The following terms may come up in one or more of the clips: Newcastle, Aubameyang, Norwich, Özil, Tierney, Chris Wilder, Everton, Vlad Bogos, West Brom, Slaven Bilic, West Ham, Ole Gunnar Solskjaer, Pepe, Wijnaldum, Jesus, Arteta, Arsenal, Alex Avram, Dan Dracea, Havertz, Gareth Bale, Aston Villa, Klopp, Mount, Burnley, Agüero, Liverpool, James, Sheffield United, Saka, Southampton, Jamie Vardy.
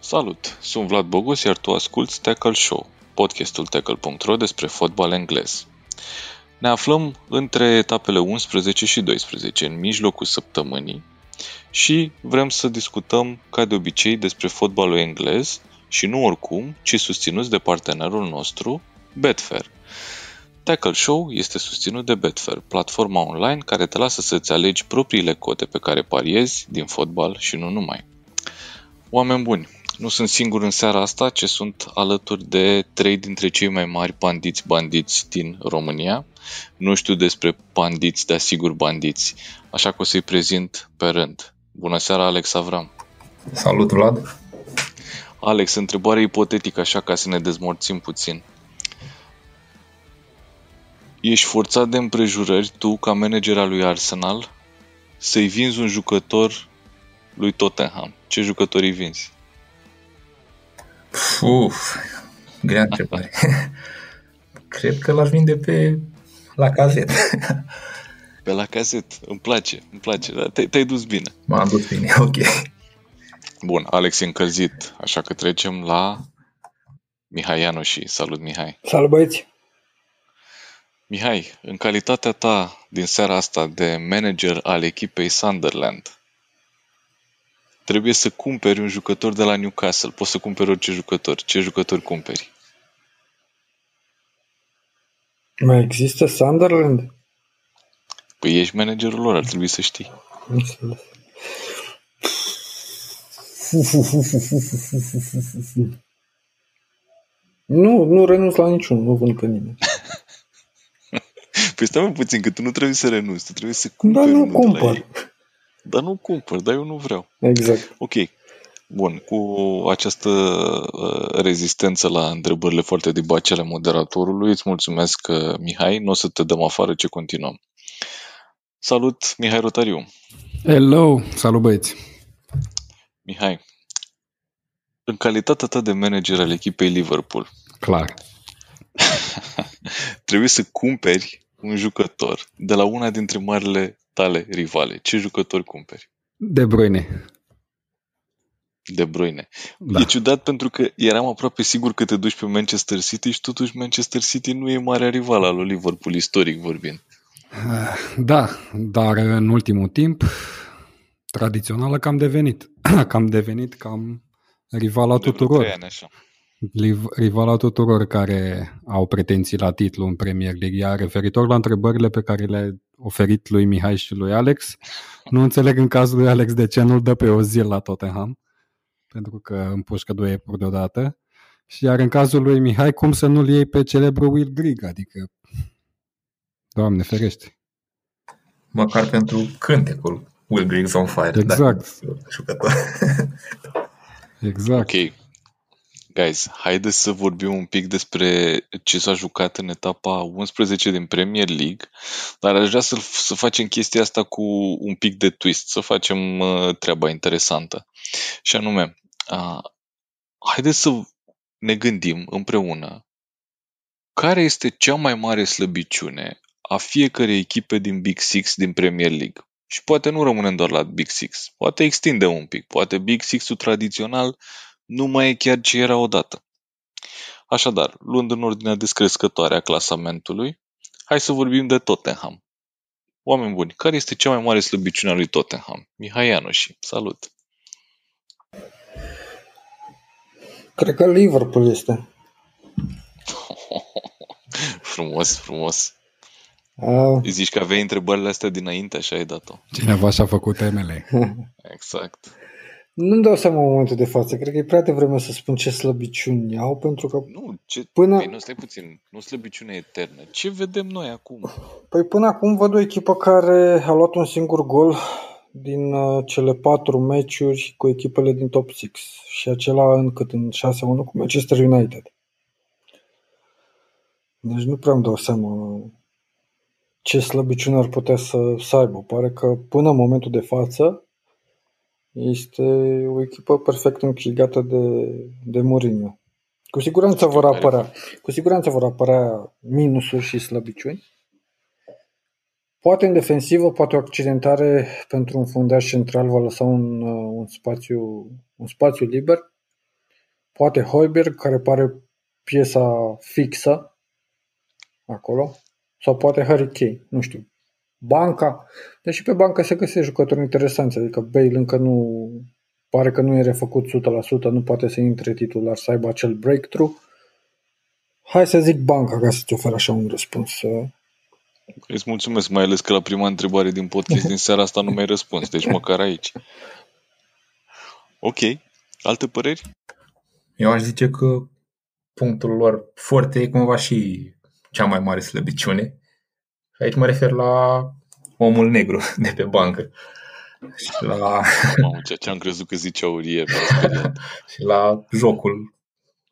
Salut! Sunt Vlad Bogos, iar tu asculti Tackle Show, podcastul tackle.ro despre fotbal englez. Ne aflăm între etapele 11 și 12, în mijlocul săptămânii, și vrem să discutăm, ca de obicei, despre fotbalul englez și nu oricum, ci susținuți de partenerul nostru, Betfair. Tackle Show este susținut de Betfair, platforma online care te lasă să-ți alegi propriile cote pe care pariezi din fotbal și nu numai. Oameni buni, nu sunt singur în seara asta, ci sunt alături de trei dintre cei mai mari bandiți din România. Nu știu despre bandiți, dar sigur bandiți. Așa că o să-i prezint pe rând. Bună seara, Alex Avram! Salut, Vlad! Alex, întrebare ipotetică, așa ca să ne dezmorțim puțin. Ești forțat de împrejurări, tu, ca manager al lui Arsenal, să-i vinzi un jucător lui Tottenham. Ce jucători îi vinzi? Grea întrebare. Cred că l-aș vinde pe Lacazette. Pe Lacazette, îmi place, dar te-ai dus bine. M-am dus bine, ok. Bun, Alex e încălzit, așa că trecem la Mihai Ianoși. Salut, Mihai! Salut, băieți! Mihai, în calitatea ta din seara asta de manager al echipei Sunderland, trebuie să cumperi un jucător de la Newcastle. Poți să cumperi orice jucător. Ce jucători cumperi? Mai există Sunderland? Păi ești managerul lor, ar trebui să știi. Nu renunț la niciunul, nu vând pe nimeni. Păi stai puțin, că tu nu trebuie să renunți, tu trebuie să cumperi. Dar nu cumpăr. Dar nu cumpăr, dar eu nu vreau. Exact. Ok. Bun, cu această rezistență la întrebările foarte dibace ale moderatorului, îți mulțumesc, Mihai. Nu o să te dăm afară, ce continuăm. Salut, Mihai Rotariu. Hello, salut băieți. Mihai, în calitatea ta de manager al echipei Liverpool. Clar. Trebuie să cumperi un jucător de la una dintre marile tale rivale. Ce jucători cumperi? De Bruyne. Da. E ciudat pentru că eram aproape sigur că te duci pe Manchester City și totuși Manchester City nu e marea rivală a lui Liverpool, istoric vorbind. Da, dar în ultimul timp tradițională că am devenit. Cam rivala tuturor. Ani, așa. Rivala tuturor care au pretenții la titlu în Premier League. Iar referitor la întrebările pe care le-ai oferit lui Mihai și lui Alex, nu înțeleg în cazul lui Alex de ce nu-l dă pe Ozil la Tottenham, pentru că împușcă doi epuri deodată. Și iar în cazul lui Mihai, cum să nu-l iei pe celebrul Will Grigg? Adică, Doamne ferește. Măcar pentru cântecul Will Grigg's on fire. Exact. Exact. Ok. Guys, haideți să vorbim un pic despre ce s-a jucat în etapa 11 din Premier League, dar aș vrea să facem chestia asta cu un pic de twist, să facem treaba interesantă. Și anume, haideți să ne gândim împreună care este cea mai mare slăbiciune a fiecărei echipe din Big Six din Premier League. Și poate nu rămânem doar la Big Six, poate extindem un pic, poate Big Six-ul tradițional nu mai e chiar ce era odată. Așadar, luând în ordinea descrescătoare a clasamentului, hai să vorbim de Tottenham. Oameni buni, care este cea mai mare slăbiciune a lui Tottenham? Mihai Ianoși, salut! Cred că Liverpool este. Frumos. Zici că aveai întrebările astea dinainte și ai dat-o. Cineva și-a făcut temele. Exact. Nu-mi dau seama în momentul de față. Cred că e prea devreme să spun ce slăbiciuni au, pentru că... Păi nu, stai puțin. Nu slăbiciune eternă. Ce vedem noi acum? Păi până acum văd o echipă care a luat un singur gol din cele 4 meciuri cu echipele din top 6. Și acela în 6-1 cu Manchester United. Deci nu prea îmi dau seama ce slăbiciune ar putea să aibă. Pare că până în momentul de față este o echipă perfect închigată de Mourinho. Cu siguranță vor apărea. Minusuri și slăbiciuni. Poate în defensivă, poate o accidentare pentru un fundaș central va lăsa un spațiu liber. Poate Højbjerg, care pare piesa fixă acolo, sau poate Harry Kane, nu știu. Banca, deși pe banca se găsește jucători interesanți, adică Bale încă nu pare că nu e refăcut 100%, nu poate să intre titular, să aibă acel breakthrough. Hai să zic banca ca să-ți ofer așa un răspuns. Îți mulțumesc, mai ales că la prima întrebare din podcast din seara asta nu mi-ai răspuns, deci măcar aici. Ok, alte păreri? Eu aș zice că punctul lor foarte e cumva și cea mai mare slăbiciune. Aici mă refer la omul negru de pe bancă. Și la... Mamă, ce am crezut că zice Aurie. Și la jocul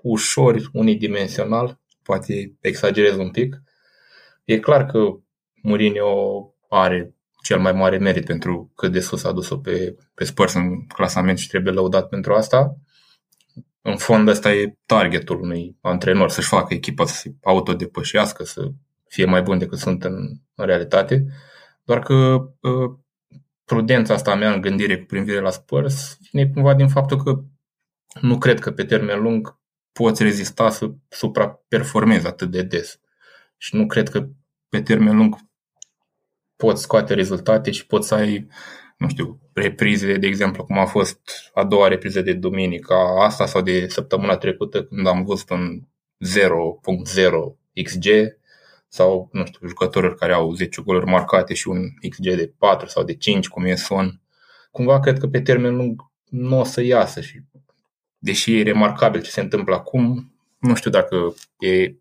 ușor, unidimensional, poate exagerez un pic. E clar că Mourinho are cel mai mare merit pentru cât de sus a dus-o pe Spurs în clasament și trebuie lăudat pentru asta. În fond, ăsta e targetul unui antrenor, să-și facă echipa să se autodepășească, să fie mai bun decât sunt în realitate. Doar că prudența asta mea în gândire cu privire la Spurs vine cumva din faptul că nu cred că pe termen lung poți rezista să supraperformezi atât de des. Și nu cred că pe termen lung poți scoate rezultate și poți să ai, nu știu, reprize, de exemplu, cum a fost a doua repriză de duminică asta sau de săptămâna trecută, când am văzut un 0.0 XG sau, nu știu, jucători care au 10 goluri marcate și un XG de 4 sau de 5, cum e Son. Cumva cred că pe termen lung nu o să iasă și, deși e remarcabil ce se întâmplă acum, nu știu dacă e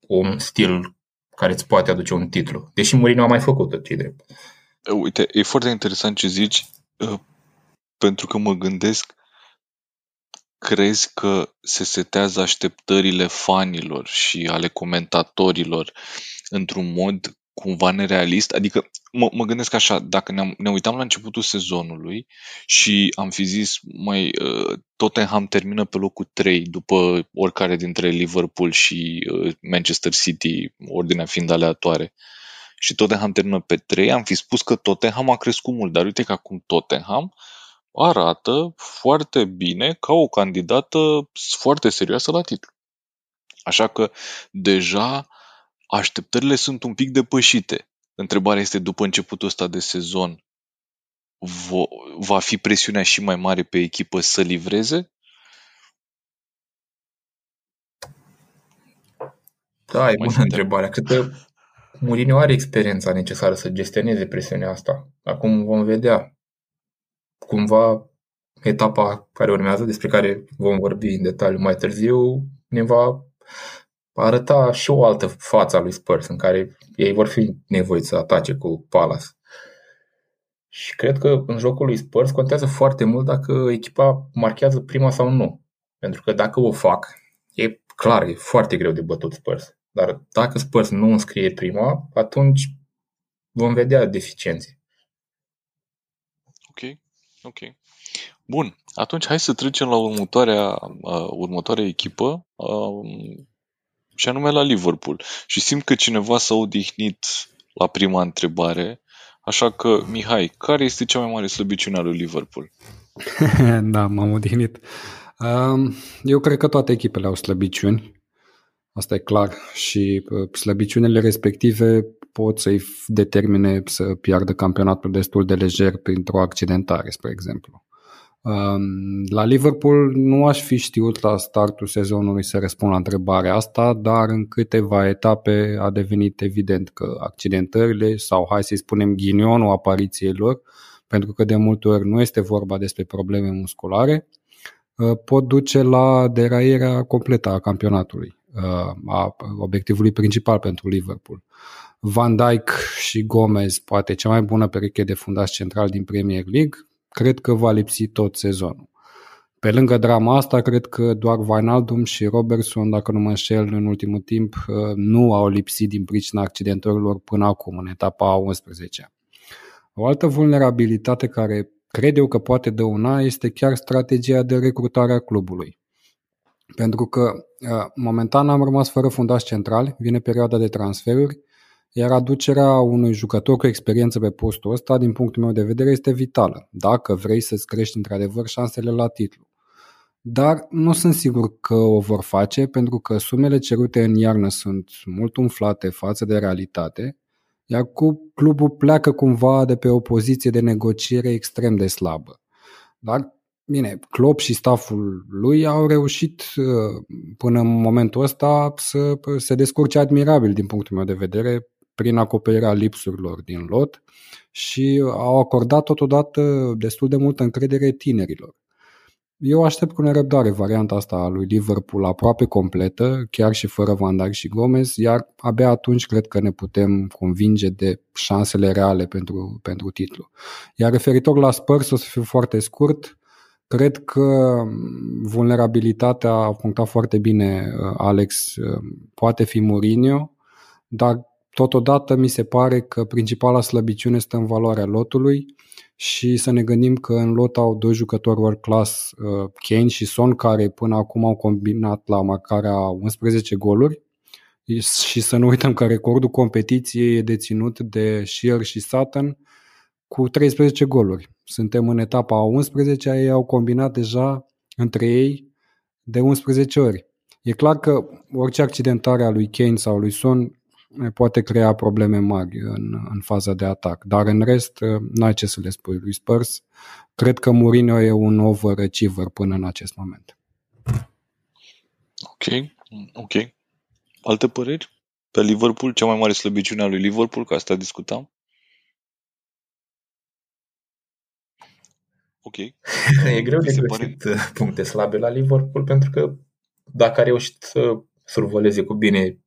un stil care îți poate aduce un titlu. Deși Mourinho a mai făcut-o, ce-i drept. Uite, e foarte interesant ce zici, pentru că mă gândesc, crezi că se setează așteptările fanilor și ale comentatorilor într-un mod cumva nerealist? Adică mă gândesc așa, dacă ne uitam la începutul sezonului și am fi zis, măi, Tottenham termină pe locul 3 după oricare dintre Liverpool și Manchester City, ordinea fiind aleatoare, și Tottenham termină pe 3, am fi spus că Tottenham a crescut mult, dar uite că acum Tottenham arată foarte bine ca o candidată foarte serioasă la titlu. Așa că deja așteptările sunt un pic depășite. Întrebarea este, după începutul ăsta de sezon, va fi presiunea și mai mare pe echipă să livreze? Da, e bună întrebarea. Câtă Mourinho are experiența necesară să gestioneze presiunea asta. Acum vom vedea. Cumva etapa care urmează, despre care vom vorbi în detaliu mai târziu, ne va arăta și o altă față a lui Spurs, în care ei vor fi nevoiți să atace cu Palace. Și cred că în jocul lui Spurs contează foarte mult dacă echipa marchează prima sau nu. Pentru că dacă o fac, e clar, e foarte greu de bătut Spurs. Dar dacă Spurs nu înscrie prima, atunci vom vedea deficiențe. Ok. Bun, atunci hai să trecem la următoarea echipă, și anume la Liverpool. Și simt că cineva s-a odihnit la prima întrebare, așa că, Mihai, care este cea mai mare slăbiciune a lui Liverpool? Da, m-am odihnit. Eu cred că toate echipele au slăbiciuni, asta e clar, și slăbiciunile respective pot să-i determine să piardă campionatul destul de lejer printr-o accidentare, spre exemplu. La Liverpool nu aș fi știut la startul sezonului să răspund la întrebarea asta, dar în câteva etape a devenit evident că accidentările, sau hai să-i spunem ghinionul apariției lor, pentru că de multe ori nu este vorba despre probleme musculare, pot duce la deraierea completă a campionatului, a obiectivului principal pentru Liverpool. Van Dijk și Gomez, poate cea mai bună pereche de fundaș central din Premier League, cred că va lipsi tot sezonul. Pe lângă drama asta, cred că doar Wijnaldum și Robertson, dacă nu mă înșel, în ultimul timp nu au lipsit din pricina accidentelor până acum, în etapa 11-a. O altă vulnerabilitate care cred eu că poate dăuna este chiar strategia de recrutare a clubului. Pentru că momentan am rămas fără fundași centrali, vine perioada de transferuri, iar aducerea unui jucător cu experiență pe postul ăsta, din punctul meu de vedere, este vitală, dacă vrei să-ți crești într-adevăr șansele la titlu. Dar nu sunt sigur că o vor face, pentru că sumele cerute în iarnă sunt mult umflate față de realitate, iar clubul pleacă cumva de pe o poziție de negociere extrem de slabă. Dar, bine, Klopp și stafful lui au reușit până în momentul ăsta să se descurce admirabil, din punctul meu de vedere, prin acoperirea lipsurilor din lot și au acordat totodată destul de multă încredere tinerilor. Eu aștept cu nerăbdare varianta asta a lui Liverpool aproape completă, chiar și fără Van Dijk și Gomez, iar abia atunci cred că ne putem convinge de șansele reale pentru titlu. Iar referitor la Spurs, o să fiu foarte scurt, cred că vulnerabilitatea, a punctat foarte bine Alex, poate fi Mourinho, dar totodată mi se pare că principala slăbiciune stă în valoarea lotului și să ne gândim că în lot au doi jucători world class, Kane și Son, care până acum au combinat la marcarea 11 goluri și să nu uităm că recordul competiției e deținut de Shearer și Sutton cu 13 goluri. Suntem în etapa a 11-a, ei au combinat deja între ei de 11 ori. E clar că orice accidentare a lui Kane sau lui Son poate crea probleme mari în faza de atac, dar în rest n-ai ce să le spui lui Spurs. Cred că Mourinho e un overachiever până în acest moment. Ok. Alte păreri? Pe Liverpool, cea mai mare slăbiciune a lui Liverpool, că asta discutam? Ok. E greu de găsit puncte slabe la Liverpool, pentru că dacă a reușit să survoleze cu bine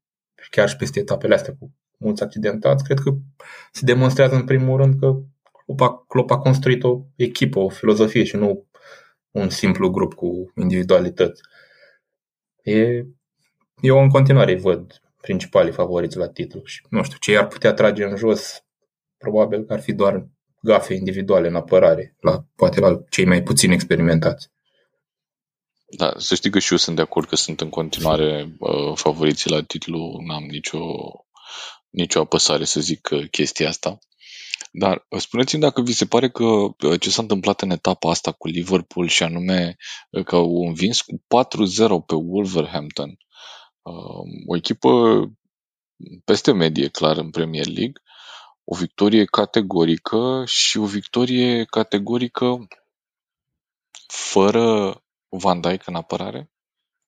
chiar și peste etapele astea cu mulți accidentați, cred că se demonstrează în primul rând că Klopp a construit o echipă, o filozofie și nu un simplu grup cu individualități. Eu în continuare văd principalii favoriți la titlu și nu știu, ce i-ar putea trage în jos probabil că ar fi doar gafe individuale în apărare, poate la cei mai puțin experimentați. Da, să știi că și eu sunt de acord că sunt în continuare favoriții la titlu, n-am nicio apăsare să zic chestia asta. Dar spuneți-mi dacă vi se pare că ce s-a întâmplat în etapa asta cu Liverpool și anume că au învins cu 4-0 pe Wolverhampton, o echipă peste medie clar în Premier League, o victorie categorică și o victorie categorică fără Van Dijk în apărare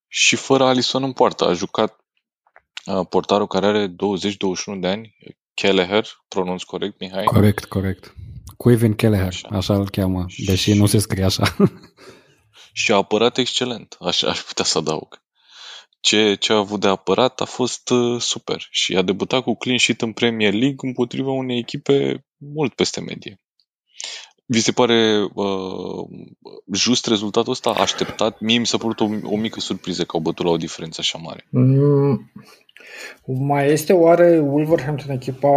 și fără Alisson în poartă. A jucat portarul care are 20-21 de ani, Kelleher, pronunț corect, Mihai? Corect. Kevin Kelleher, așa îl cheamă, deși nu se scrie așa. Și a apărat excelent, așa aș putea să adaug. Ce a avut de apărat a fost super și a debutat cu clean sheet în Premier League împotriva unei echipe mult peste medie. Vi se pare just rezultatul ăsta așteptat? Mie mi s-a părut o mică surpriză că au bătut la o diferență așa mare. Mai este oare Wolverhampton echipa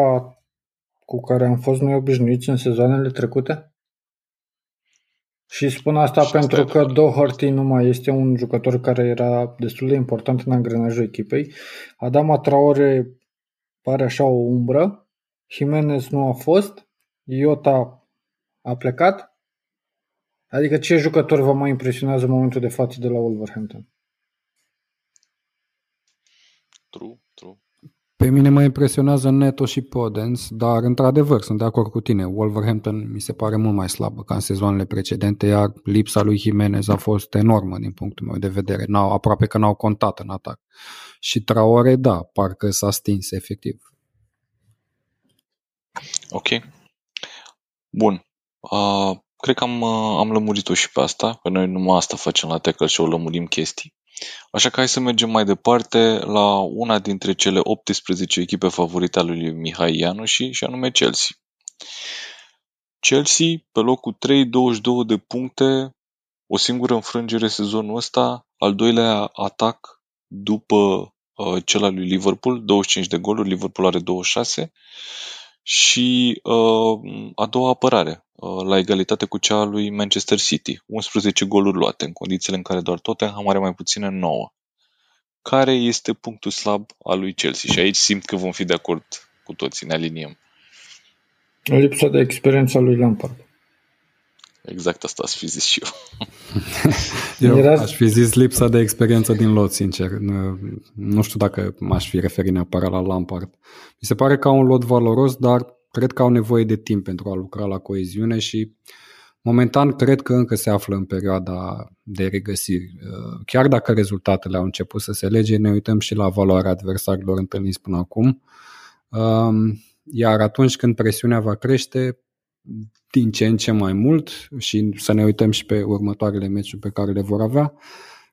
cu care am fost noi obișnuiți în sezoanele trecute? Și spun asta și pentru că Doherty nu mai este un jucător care era destul de important în angrenajul echipei. Adama Traore pare așa o umbră. Jimenez nu a fost. Iota a plecat? Adică ce jucător vă mai impresionează în momentul de față de la Wolverhampton? True. Pe mine mă impresionează Neto și Podence, dar într-adevăr sunt de acord cu tine. Wolverhampton mi se pare mult mai slabă ca în sezoanele precedente, iar lipsa lui Jimenez a fost enormă din punctul meu de vedere. Aproape că n-au contat în atac. Și Traore, da, parcă s-a stins efectiv. Ok. Bun. Cred că am lămurit-o și pe asta, că noi numai asta facem la Tackle Show, lămurim chestii. Așa că hai să mergem mai departe la una dintre cele 18 echipe favorite ale lui Mihai Ianoși și anume Chelsea. Chelsea pe locul 3, 22 de puncte, o singură înfrângere sezonul ăsta, al doilea atac după cel al lui Liverpool, 25 de goluri, Liverpool are 26, și a doua apărare, la egalitate cu cea a lui Manchester City, 11 goluri luate, în condițiile în care doar Tottenham are mai puține 9. Care este punctul slab al lui Chelsea? Și aici simt că vom fi de acord cu toții, ne aliniem. Lipsa de experiența lui Lampard. Exact asta aș fi zis și eu. Aș fi zis lipsa de experiență din lot, sincer. Nu știu dacă m-aș fi referit neapărat la Lampard. Mi se pare că au un lot valoros, dar cred că au nevoie de timp pentru a lucra la coeziune și momentan cred că încă se află în perioada de regăsiri. Chiar dacă rezultatele au început să se lege, ne uităm și la valoarea adversarilor întâlniți până acum. Iar atunci când presiunea va crește din ce în ce mai mult și să ne uităm și pe următoarele meciuri pe care le vor avea,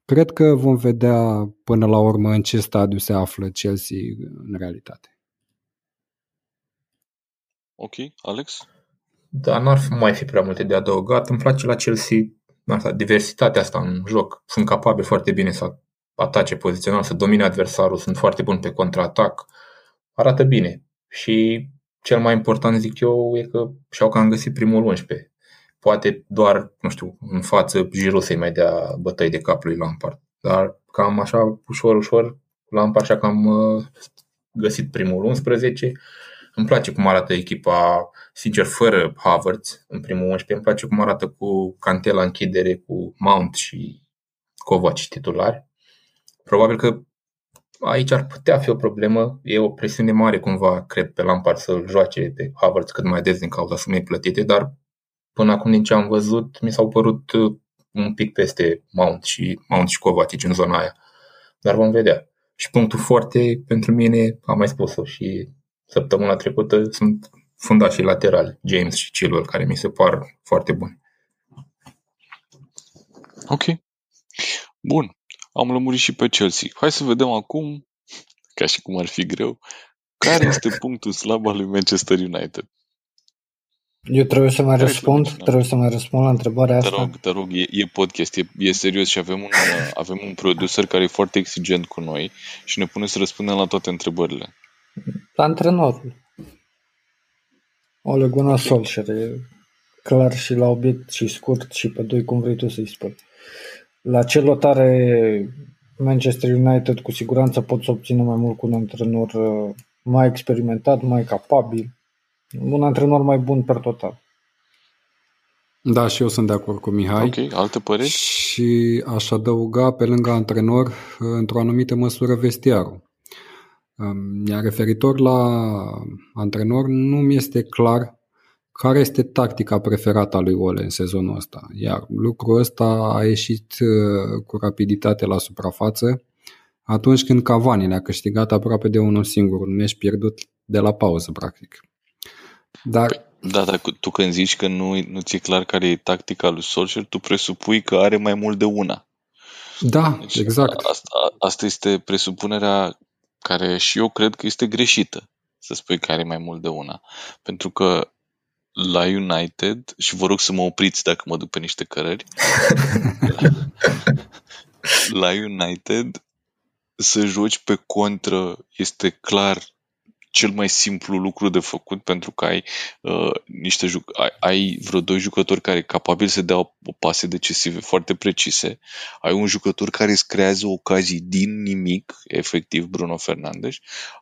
cred că vom vedea până la urmă în ce stadiu se află Chelsea în realitate. Ok, Alex? Da, n-ar mai fi prea multe de adăugat. Îmi place la Chelsea diversitatea asta în joc. Sunt capabili foarte bine să atace pozițional, să domine adversarul, sunt foarte buni pe contraatac. Arată bine. Și cel mai important, zic eu, e că și-au cam găsit primul 11. Poate doar, nu știu, în față Giroud să-i mai dea bătăi de cap lui Lampard. Dar cam așa, ușor, ușor, Lampard și-a cam găsit primul 11. Îmi place cum arată echipa, sincer, fără Havertz în primul 11. Îmi place cum arată cu Kanté la închidere, cu Mount și Kovacic titulari. Probabil că aici ar putea fi o problemă, e o presiune mare cumva, cred, pe Lampard să-l joace pe Havertz cât mai des din cauza sumei plătite, dar până acum din ce am văzut mi s-au părut un pic peste Mount și Kovacic în zona aia, dar vom vedea. Și punctul foarte pentru mine, am mai spus-o și săptămâna trecută, sunt fundașii laterali, James și Chilwell, care mi se par foarte buni. Ok, bun. Am lămurit și pe Chelsea. Hai să vedem acum, ca și cum ar fi greu, care este punctul slab al lui Manchester United. Eu trebuie să mai răspund la întrebarea asta. Te rog, e podcast, e serios și avem un producer care e foarte exigent cu noi și ne pune să răspundem la toate întrebările. Antrenorul. Ole Gunnar Solskjaer, e clar și la obiect și scurt și pe doi, cum vrei tu să-i spui. La ce lotare Manchester United cu siguranță pot să obțină mai mult cu un antrenor mai experimentat, mai capabil, un antrenor mai bun per total. Da, și eu sunt de acord cu Mihai. Ok, alte păreri? Și aș adăuga pe lângă antrenor, într-o anumită măsură, vestiarul. Iar referitor la antrenor, nu mi este clar care este tactica preferată a lui Ole în sezonul ăsta. Iar lucrul ăsta a ieșit cu rapiditate la suprafață atunci când Cavani le-a câștigat aproape de unul singur, un meci pierdut de la pauză, practic. Dar tu când zici că nu ți-e clar care e tactica lui Solskjaer, tu presupui că are mai mult de una. Da, deci, exact. Asta este presupunerea care și eu cred că este greșită, să spui că are mai mult de una. Pentru că la United, și vă rog să mă opriți dacă mă duc pe niște cărări, la United să joci pe contră este clar cel mai simplu lucru de făcut, pentru că ai ai vreo doi jucători care capabili să dea pase decisive foarte precise, ai un jucător care îți creează ocazii din nimic, efectiv Bruno Fernandes,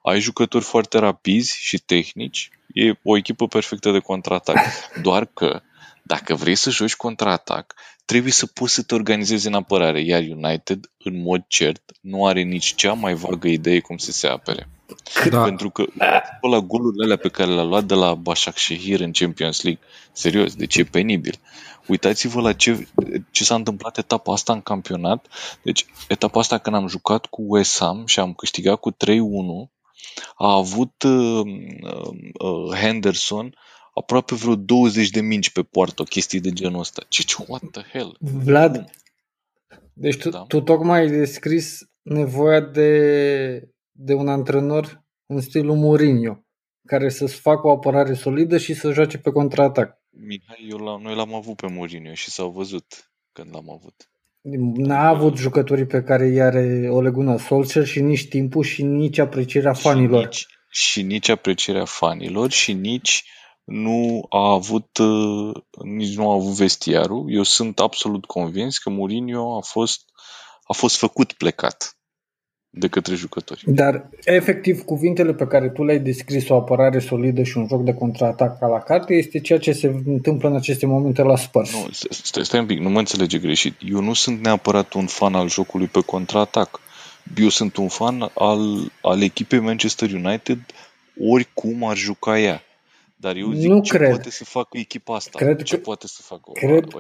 ai jucători foarte rapizi și tehnici, e o echipă perfectă de contraatac. Doar că, dacă vrei să joci contraatac, trebuie să poți să te organizezi în apărare, iar United, în mod cert, nu are nici cea mai vagă idee cum să se apere. Da. Pentru că la golurile alea pe care le-a luat de la Başakşehir în Champions League, serios, deci e penibil. Uitați-vă la ce s-a întâmplat etapa asta în campionat. Deci etapa asta când am jucat cu West Ham și am câștigat cu 3-1, a avut Henderson aproape vreo 20 de mingi pe poartă, chestii de genul ăsta. What the hell? Vlad, deci tu tocmai ai descris nevoia de un antrenor în stilul Mourinho, care să-ți facă o apărare solidă și să joace pe contraatac. Mihai, noi l-am avut pe Mourinho și s-au văzut. când l-am avut. N-a avut jucătorii pe care i-are Ole Gunnar Solskjaer și nici timpul și nici aprecierea fanilor. Și nici aprecierea fanilor și nici nu a avut vestiarul. Eu sunt absolut convins că Mourinho a fost făcut plecat de către jucători. Dar efectiv cuvintele pe care tu le-ai descris, o apărare solidă și un joc de contraatac ca la carte, este ceea ce se întâmplă în aceste momente la Spurs. Nu, stai un pic, nu mă înțelege greșit. Eu nu sunt neapărat un fan al jocului pe contraatac. Eu sunt un fan al echipei Manchester United oricum ar juca ea. Dar eu zic nu ce cred. Poate să facă echipa asta. Cred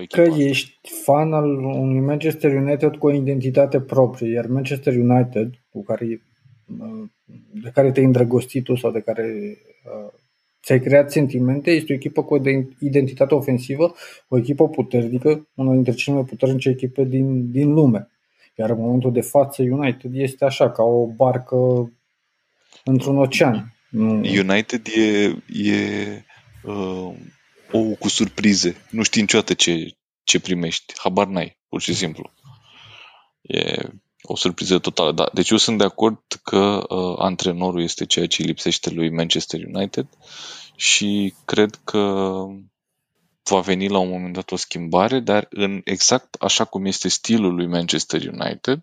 că ești fan al unui Manchester United cu o identitate proprie, iar Manchester United de care te-ai îndrăgostit tu sau de care ți-ai creat sentimente, este o echipă cu o identitate ofensivă, o echipă puternică, una dintre cele mai puternice echipe din lume. Iar în momentul de față United este așa, ca o barcă într-un ocean. United e ou cu surprize. Nu știi niciodată ce primești. Habar n-ai, pur și simplu. E o surpriză totală. Da. Deci eu sunt de acord că antrenorul este ceea ce lipsește lui Manchester United și cred că va veni la un moment dat o schimbare, dar exact așa cum este stilul lui Manchester United,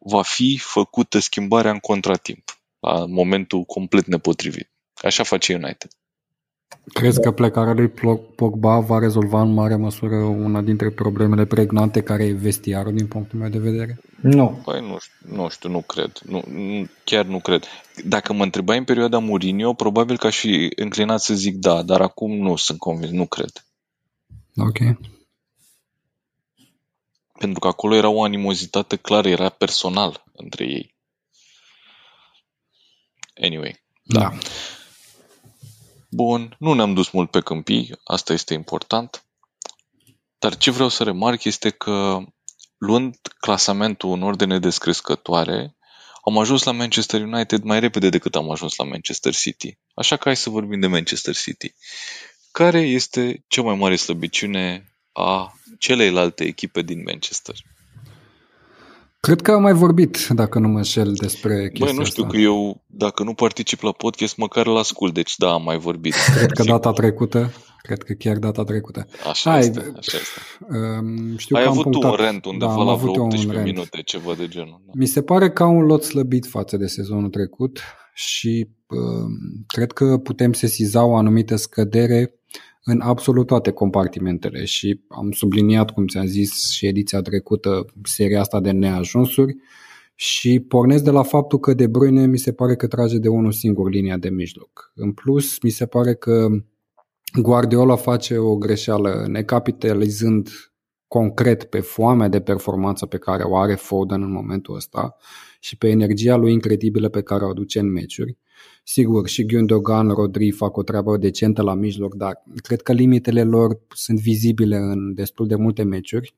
va fi făcută schimbarea în contratimp. La momentul complet nepotrivit. Așa face United. Crezi că plecarea lui Pogba va rezolva în mare măsură una dintre problemele pregnante care e vestiarul din punctul meu de vedere? Nu. Păi nu știu, nu cred. Nu, chiar nu cred. Dacă mă întrebai în perioada Mourinho, probabil că aș fi înclinat să zic da, dar acum nu sunt convins, nu cred. Ok. Pentru că acolo era o animozitate clară, era personal între ei. Anyway, da. Bun, nu ne-am dus mult pe câmpii, asta este important. Dar ce vreau să remarc este că, luând clasamentul în ordine descrescătoare, am ajuns la Manchester United mai repede decât am ajuns la Manchester City. Așa că hai să vorbim de Manchester City. Care este cea mai mare slăbiciune a celeilalte echipe din Manchester? Cred că am mai vorbit, dacă nu mă înșel, despre chestia asta. Că eu, dacă nu particip la podcast, măcar îl ascult, deci da, am mai vorbit. Cred că chiar data trecută. Așa este. Știu că am avut punctat, un rant undeva la vreo 18 minute, ceva de genul. Da. Mi se pare că au un lot slăbit față de sezonul trecut și cred că putem sesiza o anumită scădere în absolut toate compartimentele și am subliniat, cum ți-am zis și ediția trecută, seria asta de neajunsuri și pornesc de la faptul că De Bruyne mi se pare că trage de unul singur linia de mijloc. În plus, mi se pare că Guardiola face o greșeală necapitalizând concret pe foamea de performanță pe care o are Foden în momentul ăsta și pe energia lui incredibilă pe care o aduce în meciuri. Sigur, și Gündogan, Rodri fac o treabă decentă la mijloc, dar cred că limitele lor sunt vizibile în destul de multe meciuri.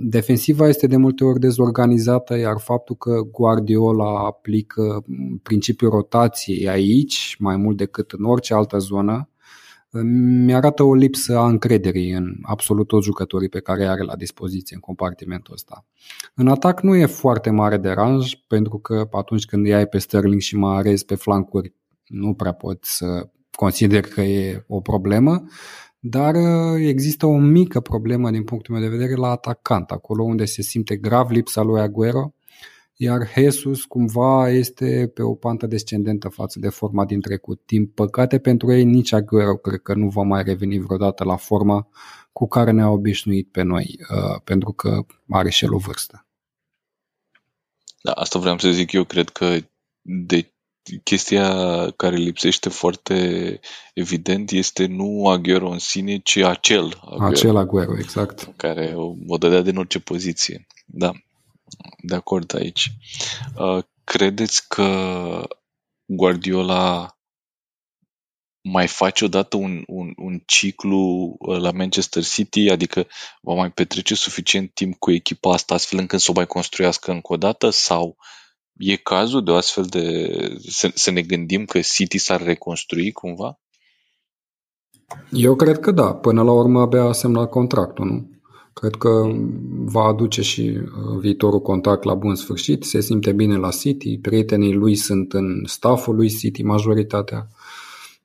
Defensiva este de multe ori dezorganizată, iar faptul că Guardiola aplică principiul rotației aici, mai mult decât în orice altă zonă, mi-arată o lipsă a încrederii în absolut toți jucătorii pe care îi are la dispoziție în compartimentul ăsta. În atac nu e foarte mare deranj, pentru că atunci când îi ai pe Sterling și Mahrez pe flancuri, nu prea pot să consider că e o problemă, dar există o mică problemă din punctul meu de vedere la atacant, acolo unde se simte grav lipsa lui Agüero, iar Jesus cumva este pe o pantă descendentă față de forma din trecut. Din păcate pentru ei, nici Agüero cred că nu va mai reveni vreodată la forma cu care ne-a obișnuit pe noi, pentru că are și el o vârstă. Da, asta vreau să zic eu, cred că de chestia care lipsește foarte evident este nu Agüero în sine, ci acel Agüero. Acel Agüero, exact. Care o dădea din orice poziție, da. De acord aici. Credeți că Guardiola mai face odată un ciclu la Manchester City? Adică va mai petrece suficient timp cu echipa asta astfel încât să o mai construiască încă o dată? Sau e cazul de o astfel de... să ne gândim că City s-ar reconstrui cumva? Eu cred că da. Până la urmă abia a semnat contractul, nu? Cred că va aduce și viitorul contact la bun sfârșit. Se simte bine la City, prietenii lui sunt în stafful lui City, majoritatea.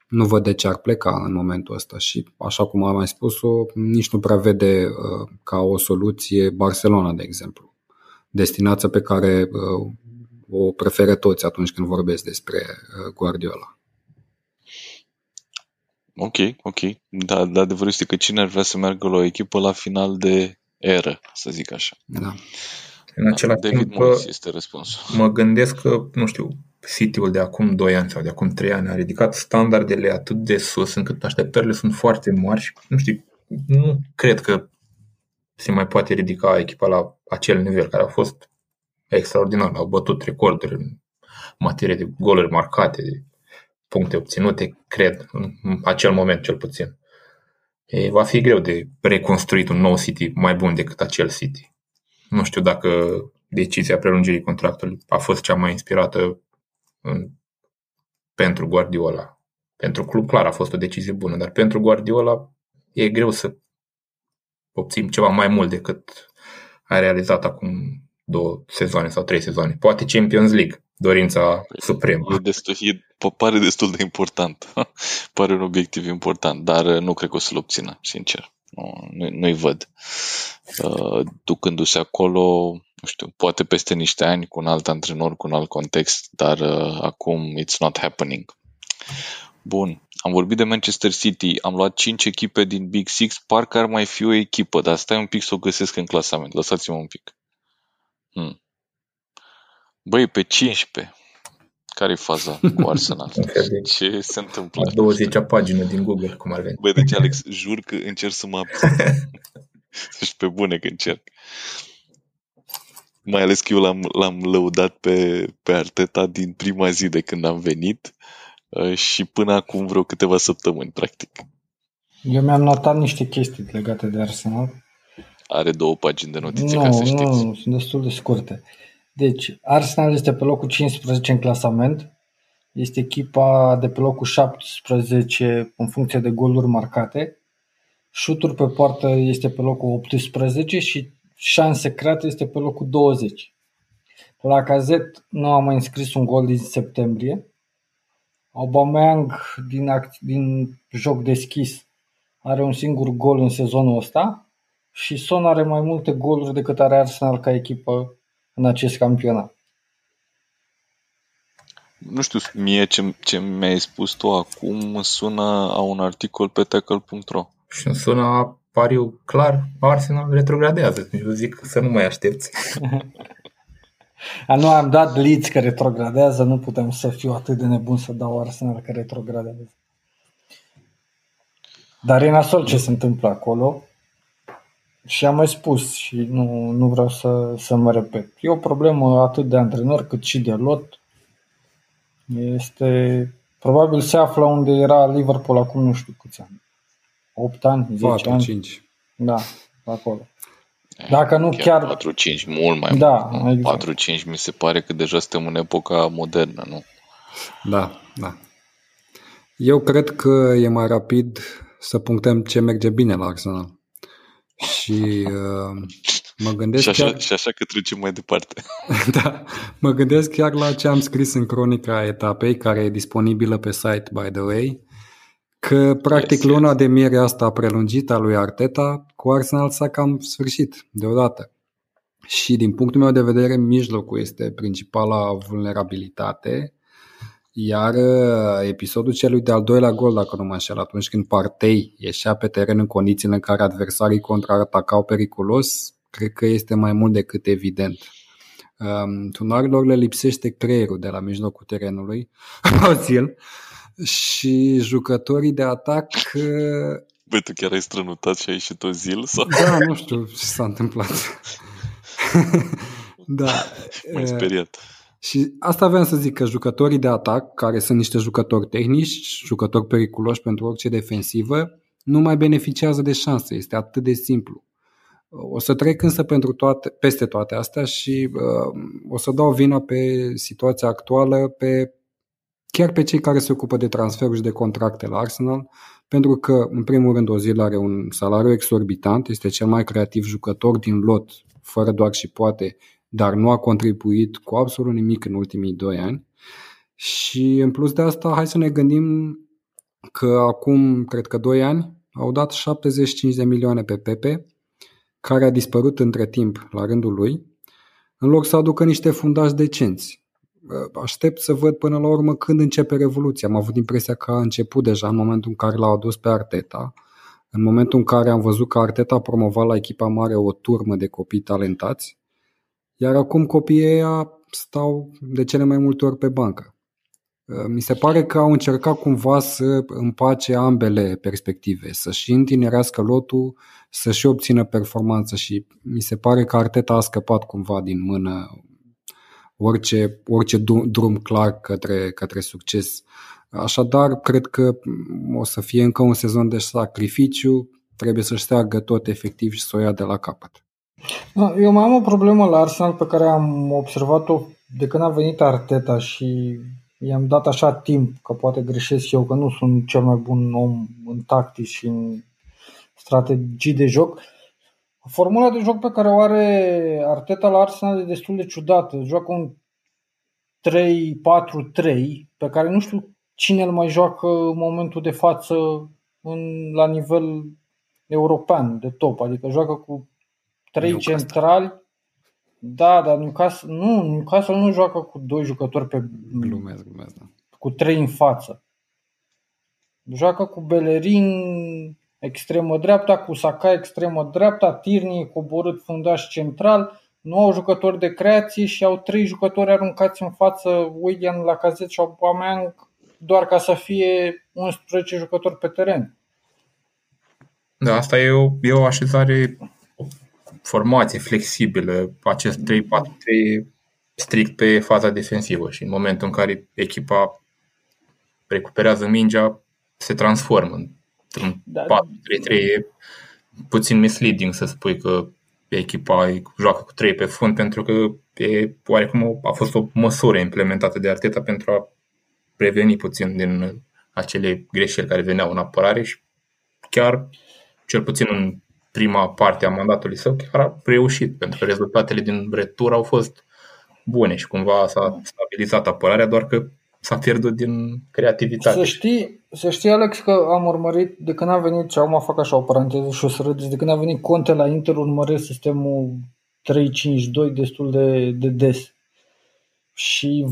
Nu văd de ce ar pleca în momentul ăsta și, așa cum am mai spus-o, nici nu prea vede ca o soluție Barcelona, de exemplu. Destinația pe care o preferă toți atunci când vorbesc despre Guardiola. Ok. Dar de adevăr este că cine ar vrea să meargă la o echipă la final de eră, să zic așa. Da. În același timp, este răspunsul. Mă gândesc că, nu știu, City-ul de acum 2 ani sau de acum 3 ani a ridicat standardele atât de sus încât așteptările sunt foarte mari și, nu știu, nu cred că se mai poate ridica echipa la acel nivel care a fost extraordinar. Au bătut recorduri în materie de goluri marcate, de puncte obținute, cred, în acel moment cel puțin. Va fi greu de reconstruit un nou City mai bun decât acel City. Nu știu dacă decizia prelungirii contractului a fost cea mai inspirată pentru Guardiola. Pentru club, clar, a fost o decizie bună, dar pentru Guardiola e greu să obțin ceva mai mult decât a realizat acum 2 sezoane sau 3 sezoane. Poate Champions League, dorința supremă. Pare destul de important. Pare un obiectiv important, dar nu cred că o să-l obțină, sincer. Nu-i văd. Ducându-se acolo, nu știu, poate peste niște ani, cu un alt antrenor, cu un alt context, dar acum it's not happening. Bun, am vorbit de Manchester City, am luat 5 echipe din Big Six, parcă ar mai fi o echipă, dar stai un pic să o găsesc în clasament, lăsați-mă un pic. Băi, pe 15, care-i faza cu Arsenal? Ce se întâmplă? A 20-a pagină din Google, cum ar veni. Băi, deci Alex, jur că încerc să mă abțin. Deci pe bune că încerc. Mai ales că eu l-am lăudat pe Arteta din prima zi de când am venit și până acum vreo câteva săptămâni, practic. Eu mi-am notat niște chestii legate de Arsenal. Are 2 pagini de notițe, ca să știți. Nu, sunt destul de scurte. Deci, Arsenal este pe locul 15 în clasament. Este echipa de pe locul 17 în funcție de goluri marcate. Șuturi pe poartă este pe locul 18 și șanse create este pe locul 20. La Cazet nu a mai înscris un gol din septembrie. Aubameyang din joc deschis are un singur gol în sezonul ăsta și Son are mai multe goluri decât are Arsenal ca echipă în acest campionat. Nu știu, mie ce mi-ai spus tu acum sună a un articol pe tackle.ro. Și sună a pariu clar, Arsenal retrogradează. Eu zic să nu mai aștepți. Noi am dat Leeds că retrogradează, nu putem să fiu atât de nebun să dau Arsenal că retrogradează. Dar e nasol ce se întâmplă acolo. Și am mai spus și nu vreau să mă repet. E o problemă atât de antrenor cât și de lot. Este, probabil se află unde era Liverpool acum nu știu câți ani. 8 ani, 10 4, ani. 5. Da, acolo. Dacă nu chiar 4-5, mult mai da, mult. Exact. 4-5 mi se pare că deja suntem în epoca modernă, nu? Da, da. Eu cred că e mai rapid să punctăm ce merge bine la Arsenal. Și mă gândesc și așa că trecem mai departe. Da, mă gândesc chiar la ce am scris în cronica etapei, care e disponibilă pe site, by the way, că practic luna de miere asta prelungită a lui Arteta cu Arsenal s-a cam sfârșit deodată. Și din punctul meu de vedere, mijlocul este principala vulnerabilitate, iar episodul celui de-al doilea gol, dacă nu mă înșel, atunci când Partey ieșea pe teren în condițiile în care adversarii contraatacau periculos, cred că este mai mult decât evident. Tunarilor le lipsește creierul de la mijlocul terenului, Ozil, și jucătorii de atac... Băi, tu chiar ai strănutat și ai ieșit Ozil? Sau? Da, nu știu ce s-a întâmplat. Da. M-ai speriat. Și asta aveam să zic, că jucătorii de atac, care sunt niște jucători tehnici, jucători periculoși pentru orice defensivă, nu mai beneficiază de șanse, este atât de simplu. O să trec însă peste toate astea și o să dau vina pe situația actuală pe chiar pe cei care se ocupă de transferuri și de contracte la Arsenal, pentru că, în primul rând, Ozil are un salariu exorbitant, este cel mai creativ jucător din lot, fără doar și poate, dar nu a contribuit cu absolut nimic în ultimii 2 ani. Și în plus de asta, hai să ne gândim că acum, cred că 2 ani, au dat 75 de milioane pe Pepe, care a dispărut între timp la rândul lui, în loc să aducă niște fundași decenți. Aștept să văd până la urmă când începe revoluția. Am avut impresia că a început deja în momentul în care l-au adus pe Arteta, în momentul în care am văzut că Arteta a promovat la echipa mare o turmă de copii talentați, iar acum copiii ăia stau de cele mai multe ori pe bancă. Mi se pare că au încercat cumva să împace ambele perspective, să-și întinerească lotul, să-și obțină performanță, și mi se pare că Arteta a scăpat cumva din mână orice drum clar către succes. Așadar, cred că o să fie încă un sezon de sacrificiu, trebuie să-și steagă tot efectiv și să o ia de la capăt. Eu mai am o problemă la Arsenal pe care am observat-o de când a venit Arteta și i-am dat așa timp, că poate greșesc eu, că nu sunt cel mai bun om în tactici și în strategii de joc. Formula de joc pe care o are Arteta la Arsenal e destul de ciudată. Joacă un 3-4-3 pe care nu știu cine îl mai joacă în momentul de față la nivel european de top. Adică joacă cu 3 Newcastle centrali. Da, dar Newcastle nu joacă cu 2 jucători pe glumez, da. Cu 3 în față. Joacă cu Bellerín extremă dreapta, cu Saka extremă dreapta, Tierney coborât fundaș central, 9 jucători de creație și au 3 jucători aruncați în față, William, Lacazette și Aubameyang, doar ca să fie 11 jucători pe teren. Da, asta e o așezare, o formație flexibilă, acest 3-4-3 strict pe faza defensivă, și în momentul în care echipa recuperează mingea, se transformă într-un 4-3-3. E puțin misleading să spui că echipa joacă cu 3 pe fund, pentru că oarecum a fost o măsură implementată de Arteta pentru a preveni puțin din acele greșeli care veneau în apărare, și chiar, cel puțin în prima parte a mandatului său, chiar a reușit, pentru că rezultatele din retur au fost bune și cumva s-a stabilizat apărarea, doar că s-a pierdut din creativitate. Să știi, Alex, că am urmărit de când a venit, și acum fac așa o paranteză și o să râdeți, de când a venit Conte la Inter, urmăresc sistemul 3-5-2 destul de des. Și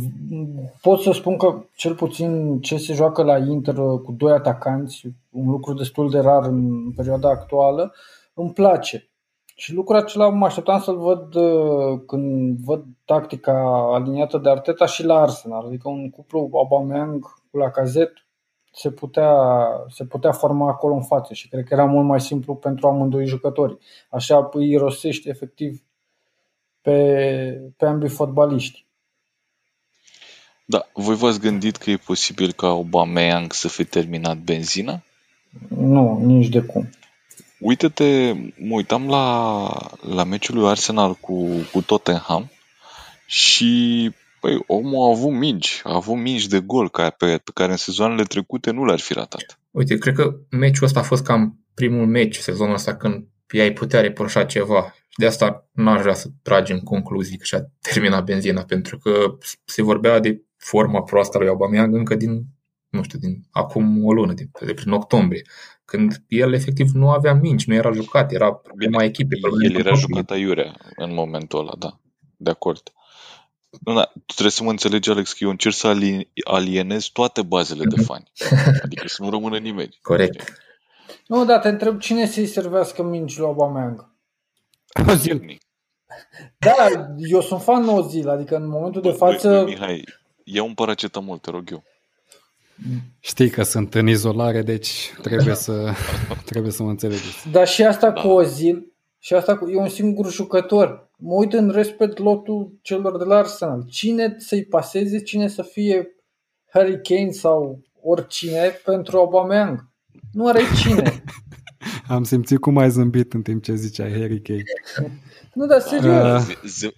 pot să spun că cel puțin ce se joacă la Inter cu 2 atacanți, un lucru destul de rar în perioada actuală, îmi place. Și lucrul acela mă așteptam să-l văd când văd tactica aliniată de Arteta și la Arsenal. Adică un cuplu Aubameyang cu Lacazette se putea forma acolo în față și cred că era mult mai simplu pentru amândoi jucători. Așa îi rosești efectiv pe ambii fotbaliști. Da, voi v-ați gândit că e posibil ca Aubameyang să fi terminat benzina? Nu, nici de cum. Uite-te, mă uitam la meciul lui Arsenal cu Tottenham și omul a avut mingi de gol pe care în sezoanele trecute nu le-ar fi ratat. Uite, cred că meciul ăsta a fost cam primul meci sezonul ăsta când i-ai putea reproșa ceva. De asta n-aș vrea să tragem concluzii că și-a terminat benzina, pentru că se vorbea de forma proastă a lui Aubameyang încă din acum o lună, de prin octombrie, când el efectiv nu avea mingi, nu era jucat, era problema echipei. El era jucat aiurea în momentul ăla, da, de acord. Da, trebuie să mă înțelegi, Alex, că eu încerc să alienez toate bazele de fani, adică să nu rămână nimeni. Corect. Nu, da, te întreb cine să-i servească mingi lui Aubameyang? Ozil. Da, eu sunt fan Ozil, adică în momentul de față... Băi, Mihai, ia un paracetamol, te rog eu. Știi că sunt în izolare, deci trebuie să mă înțelegeți. Dar și asta cu Ozil, și asta cu... e un singur jucător. Mă uit în respect lotul celor de la Arsenal. Cine să-i paseze, cine să fie Harry Kane sau oricine pentru Aubameyang? Nu are cine. Am simțit cum ai zâmbit în timp ce zicea Harry Kane. Nu, dar serios.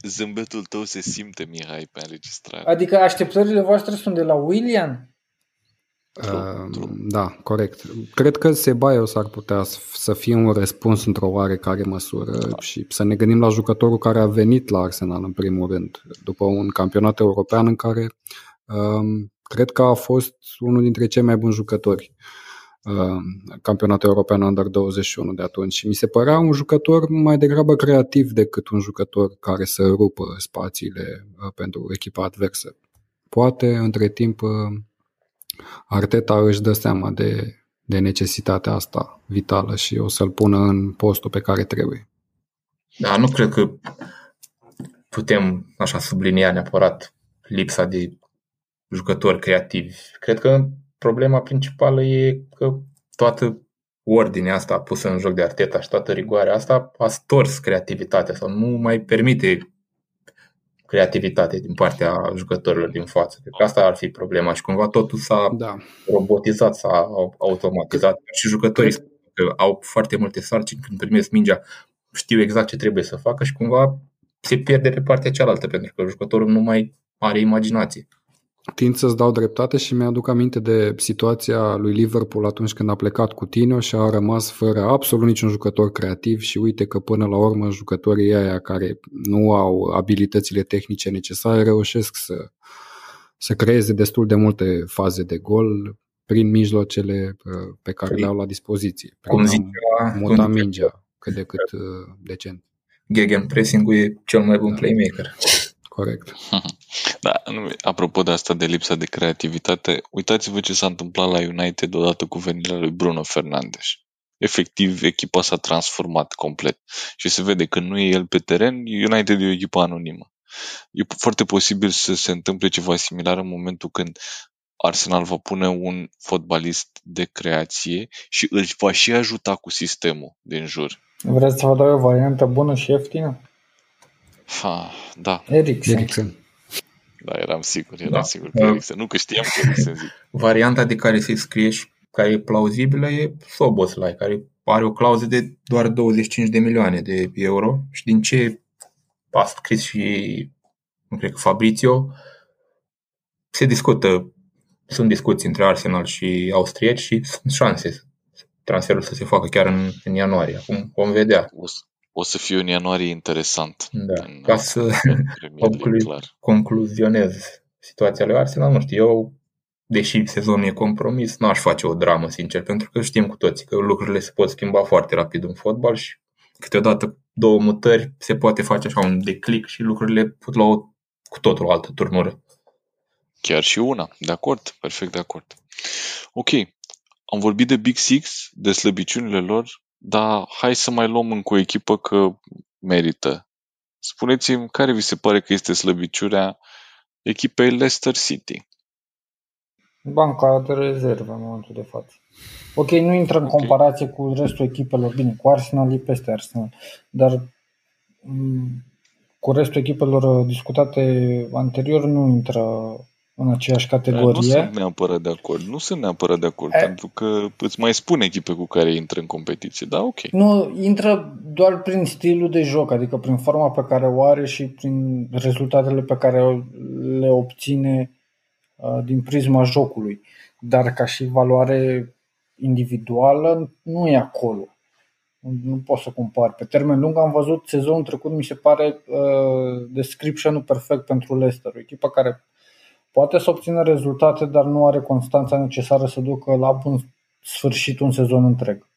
Zâmbetul tău se simte, Mihai, pe înregistrare. Adică așteptările voastre sunt de la William? True. Da, corect. Cred că Ceballos ar putea să fie un răspuns într-o oarecare măsură, da, și să ne gândim la jucătorul care a venit la Arsenal în primul rând, după un campionat european în care cred că a fost unul dintre cei mai buni jucători, campionatul european Under-21 de atunci, și mi se părea un jucător mai degrabă creativ decât un jucător care să rupă spațiile pentru echipa adversă. Poate între timp Arteta își dă seama de necesitatea asta vitală și o să-l pună în postul pe care trebuie. Da, nu cred că putem așa sublinia neapărat lipsa de jucători creativi. Cred că problema principală e că toată ordinea asta pusă în joc de Arteta și toată rigoarea asta a stors creativitatea sau nu mai permite creativitate din partea jucătorilor din față. Cred că asta ar fi problema și cumva totul s-a robotizat, s-a automatizat și jucătorii au foarte multe sarcini, când primesc mingea știu exact ce trebuie să facă și cumva se pierde pe partea cealaltă pentru că jucătorul nu mai are imaginație. Tind să-ți dau dreptate și mi-aduc aminte de situația lui Liverpool atunci când a plecat Coutinho și a rămas fără absolut niciun jucător creativ și uite că până la urmă jucătorii aia care nu au abilitățile tehnice necesare reușesc să creeze destul de multe faze de gol prin mijloacele pe care le au la dispoziție. Cum zicea, muta mingea cât de cât decent. Gegenpressing-ul e cel mai bun playmaker. Corect. Da, apropo de asta, de lipsa de creativitate, uitați-vă ce s-a întâmplat la United odată cu venirea lui Bruno Fernandes. Efectiv, echipa s-a transformat complet și se vede că nu e el pe teren, United e o echipă anonimă. E foarte posibil să se întâmple ceva similar în momentul când Arsenal va pune un fotbalist de creație și îl va și ajuta cu sistemul din jur. Vreți să vă dau o variantă bună și ieftină? Da. Eriksen. Da, eram sigur că Eriksen. Nu că știam că Eriksen zic. Varianta de care se scrie și care e plauzibilă e Szoboszlai, care are o clauză de doar 25 de milioane de euro și din ce a scris și nu cred că Fabrizio, se discută, sunt discuții între Arsenal și austrieci și sunt șanse transferul să se facă chiar în ianuarie. Acum vom vedea. O să fie în ianuarie interesant. Da. Ca să concluzionez situația lui Arsenal, nu știu, eu, deși sezonul e compromis, n-aș face o dramă, sincer, pentru că știm cu toții că lucrurile se pot schimba foarte rapid în fotbal și câteodată două mutări se poate face așa un declic și lucrurile pot lua cu totul o altă turnură. Chiar și una. De acord? Perfect de acord. Ok. Am vorbit de Big Six, de slăbiciunile lor, dar hai să mai luăm încă o echipă că merită. Spuneți-mi care vi se pare că este slăbiciunea echipei Leicester City. Banca de rezervă în momentul de față. Ok, nu intră în comparație cu restul echipelor. Bine, cu Arsenal e peste Arsenal, dar cu restul echipelor discutate anterior nu intră în aceeași categorie. Nu sunt neapărat de acord, pentru că îți mai spun echipe cu care intră în competiție, da, ok. Nu, intră doar prin stilul de joc, adică prin forma pe care o are și prin rezultatele pe care le obține din prisma jocului. Dar ca și valoare individuală nu e acolo. Nu pot să compar. Pe termen lung am văzut sezonul trecut, mi se pare description-ul perfect pentru Leicester, o echipă care poate să obțină rezultate, dar nu are constanța necesară să ducă la bun sfârșit un sezon întreg.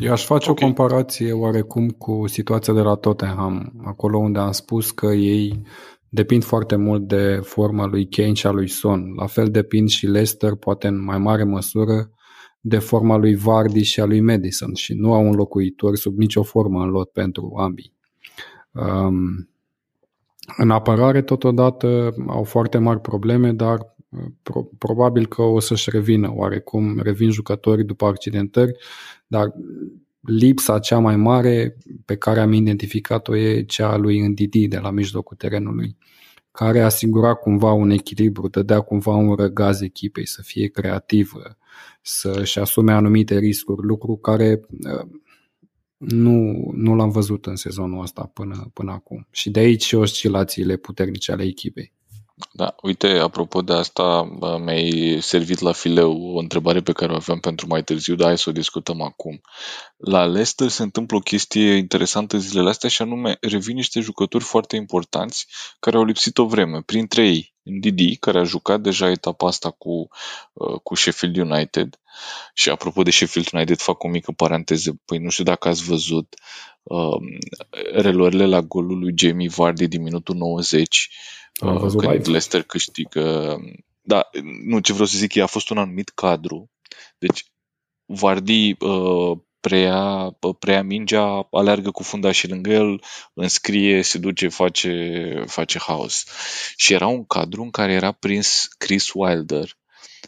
Eu aș face o comparație oarecum cu situația de la Tottenham, acolo unde am spus că ei depind foarte mult de forma lui Kane și a lui Son. La fel depind și Leicester, poate în mai mare măsură, de forma lui Vardy și a lui Maddison și nu au un locuitor sub nicio formă în lot pentru ambii. În apărare, totodată, au foarte mari probleme, dar probabil că o să-și revină oarecum, revin jucătorii după accidentări, dar lipsa cea mai mare pe care am identificat-o e cea a lui Ndidi de la mijlocul terenului, care asigura cumva un echilibru, dădea cumva un răgaz echipei, să fie creativă, să-și asume anumite riscuri, lucru care Nu l-am văzut în sezonul ăsta până acum. Și de aici și oscilațiile puternice ale echipei. Da, uite, apropo de asta, mi-ai servit la fileu o întrebare pe care o aveam pentru mai târziu, dar hai să o discutăm acum. La Leicester se întâmplă o chestie interesantă zilele astea și anume revin niște jucători foarte importanți care au lipsit o vreme. Printre ei, Ndidi, care a jucat deja etapa asta cu Sheffield United. Și apropo de Sheffield United, fac o mică paranteză. Păi nu știu dacă ați văzut reluările la golul lui Jamie Vardy din minutul 90, când Leicester câștigă. Da, nu, ce vreau să zic, a fost un anumit cadru. Deci Vardy preia mingea, aleargă cu fundașii lângă el, înscrie, se duce, face haos. Și era un cadru în care era prins Chris Wilder,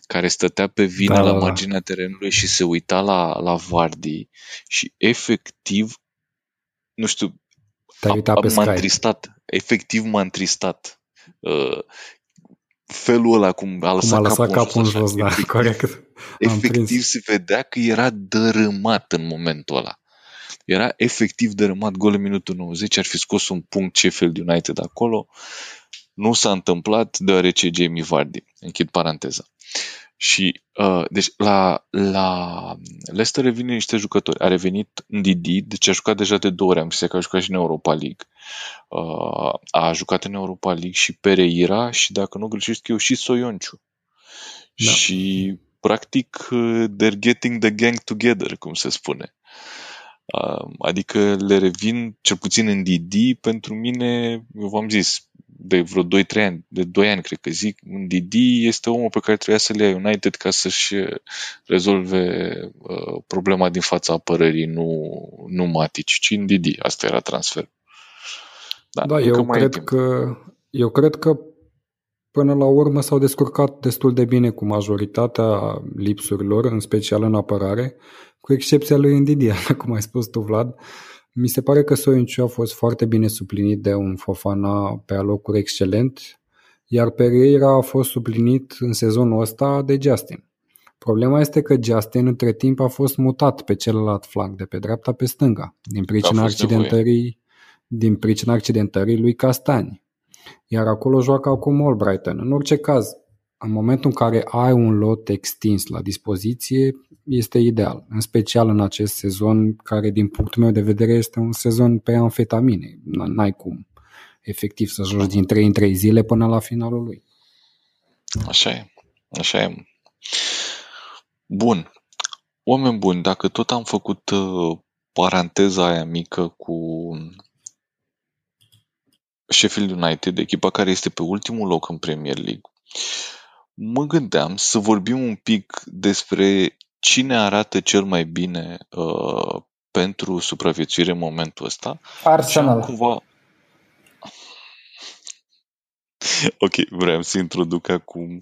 care stătea pe vină la marginea terenului și se uita la Vardy și efectiv, nu știu, m-a întristat. Felul ăla cum a lăsat capul în jos, da, corect. Efectiv se vedea că era dărâmat în momentul ăla. Era efectiv dărâmat, gol în minutul 90, ar fi scos un punct Sheffield United acolo. Nu s-a întâmplat deoarece Jamie Vardy. Închid paranteza. Și deci la Leicester revine niște jucători. A revenit Ndidi, deci a jucat deja de 2 ori, am zis că a jucat și în Europa League. A jucat în Europa League și Pereira și, dacă nu greșesc eu, și Soionciu. Da. Și practic they're getting the gang together, cum se spune. Adică le revin cel puțin Ndidi, pentru mine, eu v-am zis, de vreo 2-3 ani, de 2 ani cred că zic, Ndidi este omul pe care trebuia să-l ia United ca să-și rezolve problema din fața apărării, nu Matic, ci Ndidi. Asta era transfer. Da, eu cred că până la urmă s-au descurcat destul de bine cu majoritatea lipsurilor, în special în apărare, cu excepția lui Ndidi, cum ai spus tu, Vlad. Mi se pare că Soinciu a fost foarte bine suplinit de un Fofana pe alocuri excelent, iar Pereira a fost suplinit în sezonul ăsta de Justin. Problema este că Justin între timp a fost mutat pe celălalt flanc, de pe dreapta pe stânga, din pricina accidentării lui Castani. Iar acolo joacă acum Albrighton. În orice caz, în momentul în care ai un lot extins la dispoziție, este ideal, în special în acest sezon care, din punctul meu de vedere, este un sezon pe amfetamine. N-ai cum efectiv să joci din 3 în 3 zile până la finalul lui. Așa e. Bun. Oameni buni, dacă tot am făcut paranteza aia mică cu Sheffield United, echipa care este pe ultimul loc în Premier League, mă gândeam să vorbim un pic despre cine arată cel mai bine pentru supraviețuire în momentul ăsta. Arsenal. Cumva... Ok, vreau să introduc acum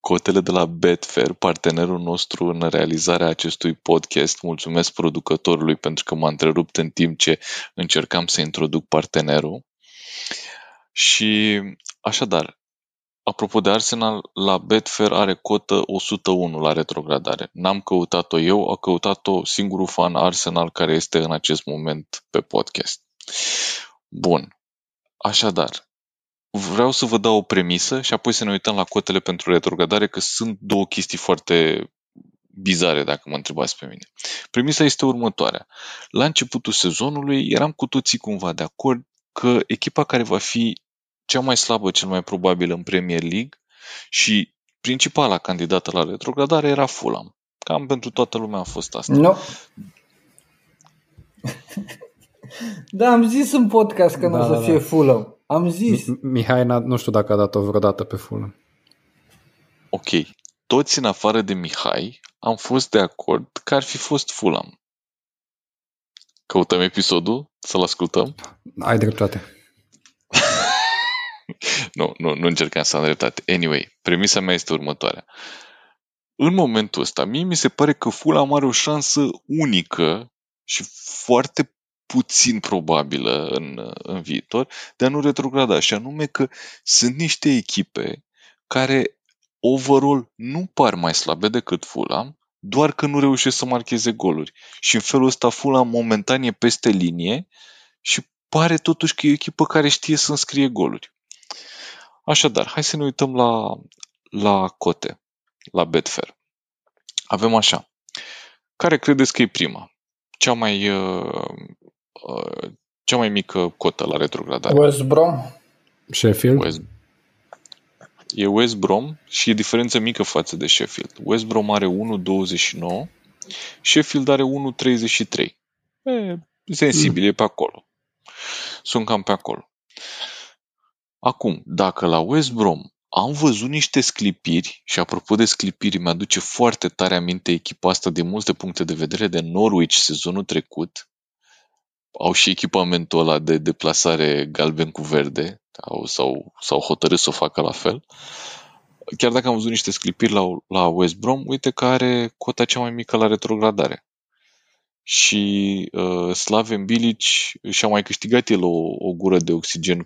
cotele de la Betfair, partenerul nostru în realizarea acestui podcast. Mulțumesc producătorului pentru că m-a întrerupt în timp ce încercam să introduc partenerul. Și așadar, apropo de Arsenal, la Betfair are cotă 101 la retrogradare. N-am căutat-o eu, a căutat-o singurul fan Arsenal care este în acest moment pe podcast. Bun. Așadar, vreau să vă dau o premisă și apoi să ne uităm la cotele pentru retrogradare, că sunt două chestii foarte bizare, dacă mă întrebați pe mine. Premisa este următoarea. La începutul sezonului eram cu toții cumva de acord că echipa care va fi cea mai slabă, cel mai probabil, în Premier League și principala candidată la retrogradare era Fulham. Cam pentru toată lumea a fost asta. No. Da, am zis în podcast că nu o să fie Fulham. Am zis. Mihai, nu știu dacă a dat-o vreodată pe Fulham. Ok. Toți în afară de Mihai am fost de acord că ar fi fost Fulham. Căutăm episodul? Să-l ascultăm? Ai dreptate. Nu încercam să am dreptate. Anyway, premisa mea este următoarea. În momentul ăsta, mie mi se pare că Fulham are o șansă unică și foarte puțin probabilă în viitor de a nu retrograda. Și anume că sunt niște echipe care overall nu par mai slabe decât Fulham, doar că nu reușesc să marcheze goluri. Și în felul ăsta Fulham momentan e peste linie și pare totuși că e o echipă care știe să înscrie goluri. Așadar, hai să ne uităm la cote, la Betfair. Avem așa. Care credeți că e prima? Cea mai mică cotă la retrogradare. West Brom. Sheffield. E West Brom și e diferență mică față de Sheffield. West Brom are 1,29, Sheffield are 1,33. Sensibil, e pe acolo. Sunt cam pe acolo. Acum, dacă la West Brom am văzut niște sclipiri, și apropo de sclipiri, mi-aduce foarte tare aminte echipa asta de multe puncte de vedere de Norwich sezonul trecut. Au și echipamentul ăla de deplasare galben cu verde, s-au hotărât să o facă la fel. Chiar dacă am văzut niște sclipiri la West Brom, uite că are cota cea mai mică la retrogradare. Și Slaven Bilic și-a mai câștigat el o gură de oxigen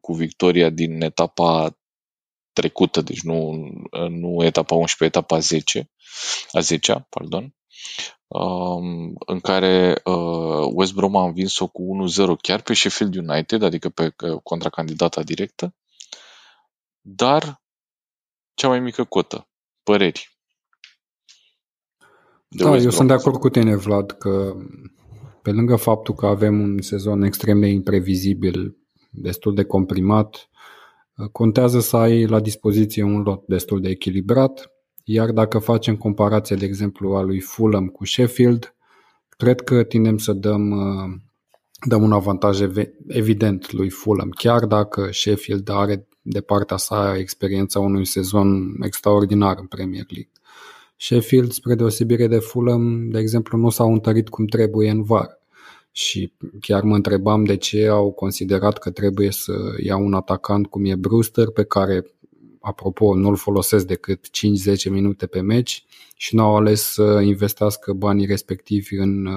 cu victoria din etapa trecută, deci nu etapa 11, etapa 10, a 10-a, pardon, în care West Brom a învins-o cu 1-0 chiar pe Sheffield United, adică pe contracandidata directă, dar cea mai mică cotă. Păreri? Da, eu sunt de acord cu tine, Vlad, că pe lângă faptul că avem un sezon extrem de imprevizibil, destul de comprimat, contează să ai la dispoziție un lot destul de echilibrat, iar dacă facem comparație, de exemplu, a lui Fulham cu Sheffield, cred că tindem să dăm un avantaj evident lui Fulham, chiar dacă Sheffield are de partea sa experiența unui sezon extraordinar în Premier League. Sheffield, spre deosebire de Fulham, de exemplu, nu s-au întărit cum trebuie în vară și chiar mă întrebam de ce au considerat că trebuie să iau un atacant cum e Brewster, pe care, apropo, nu-l folosesc decât 5-10 minute pe meci și n-au ales să investească banii respectivi în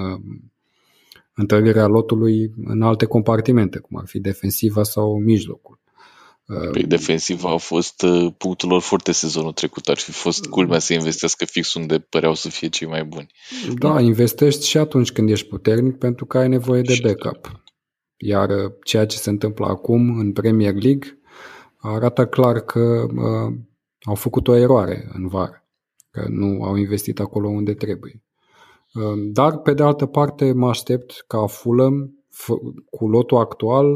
întărirea lotului în alte compartimente, cum ar fi defensiva sau mijlocul. Pe defensiva a fost punctul lor forte sezonul trecut. Ar fi fost culmea să investească fix unde păreau să fie cei mai buni. Da, investești și atunci când ești puternic, pentru că ai nevoie de backup. Iar ceea ce se întâmplă acum în Premier League arată clar că au făcut o eroare în vară, că nu au investit acolo unde trebuie. Dar pe de altă parte mă aștept ca Fulham cu lotul actual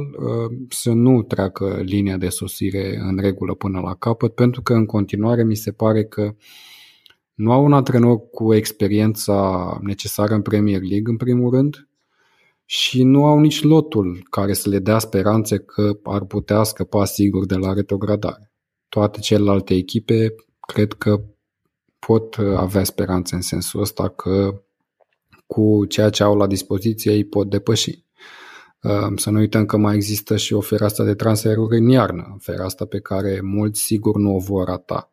să nu treacă linia de sosire în regulă până la capăt, pentru că în continuare mi se pare că nu au un antrenor cu experiența necesară în Premier League, în primul rând, și nu au nici lotul care să le dea speranțe că ar putea scăpa sigur de la retrogradare. Toate celelalte echipe cred că pot avea speranțe în sensul ăsta că cu ceea ce au la dispoziție îi pot depăși. Să nu uităm că mai există și o fereastră de transferuri în iarnă, fereastră pe care mulți sigur nu o vor rata.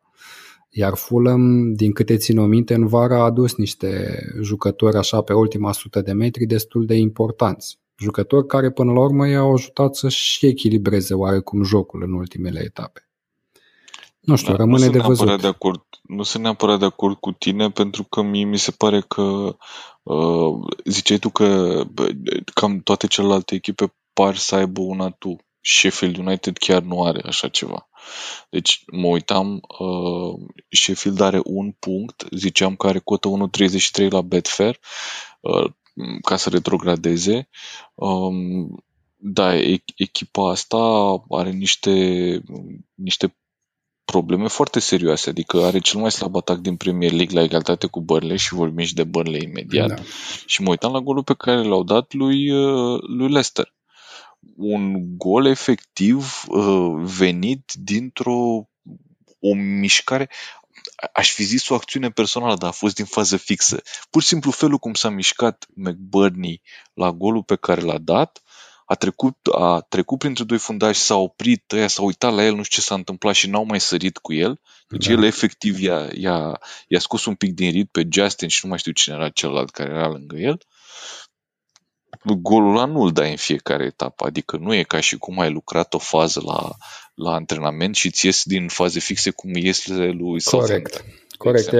Iar Fulham, din câte țin o minte, în vară a adus niște jucători așa pe ultima 100 de metri destul de importanți. Jucători care până la urmă i-au ajutat să-și echilibreze oarecum jocul în ultimele etape. Nu știu, rămâne de văzut. Nu sunt neapărat de acord cu tine, pentru că mie mi se pare că ziceai tu că cam toate celelalte echipe par să aibă una tu. Sheffield United chiar nu are așa ceva. Deci mă uitam, Sheffield are un punct, ziceam că are cotă 1,33 la Betfair ca să retrogradeze. Da, echipa asta are niște probleme foarte serioase, adică are cel mai slab atac din Premier League la egalitate cu Burnley și vorbim și de Burnley imediat. Da. Și mă uitam la golul pe care l-au dat lui Leicester. Un gol efectiv venit dintr-o mișcare, aș fi zis o acțiune personală, dar a fost din fază fixă. Pur și simplu felul cum s-a mișcat McBurney la golul pe care l-a dat, a trecut printre doi fundași, s-a oprit, ăia s-a uitat la el, nu știu ce s-a întâmplat și n-au mai sărit cu el. Deci el efectiv i-a scos un pic din rit pe Justin și nu mai știu cine era celălalt care era lângă el. Golul ăla nu-l dai în fiecare etapă, adică nu e ca și cum ai lucrat o fază la antrenament și ți ies din faze fixe cum ies lui Southampton. Corect, Corect,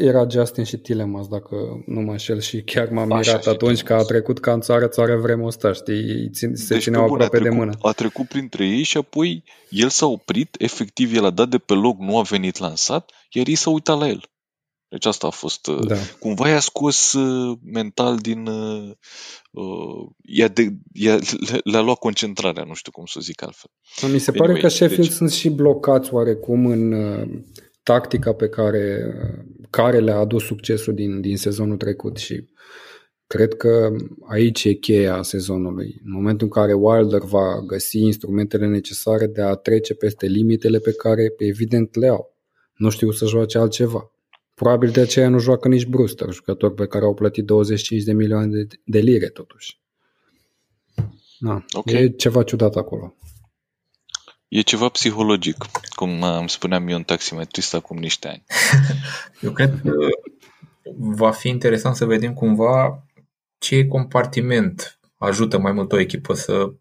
era Justin și Tielemans, dacă nu mă înșel, și chiar m-am mirat atunci că a trecut ca în țară vrem ăsta, știi, se țineau aproape de mână. A trecut printre ei și apoi el s-a oprit, efectiv el a dat de pe loc, nu a venit lansat, iar ei s-au uitat la el. Deci asta a fost, da. Cumva i-a scos mental din, le-a luat concentrarea, nu știu cum să zic altfel. Mi se pare că Sheffield sunt și blocați oarecum în tactica pe care le-a adus succesul din sezonul trecut și cred că aici e cheia sezonului. În momentul în care Wilder va găsi instrumentele necesare de a trece peste limitele pe care evident le au. Nu știu să joace altceva. Probabil de aceea nu joacă nici Brewster, jucători pe care au plătit 25 de milioane de lire totuși. Na, okay. E ceva ciudat acolo. E ceva psihologic, cum îmi spuneam eu un taximetrist acum niște ani. Eu cred că va fi interesant să vedem cumva ce compartiment ajută mai mult o echipă să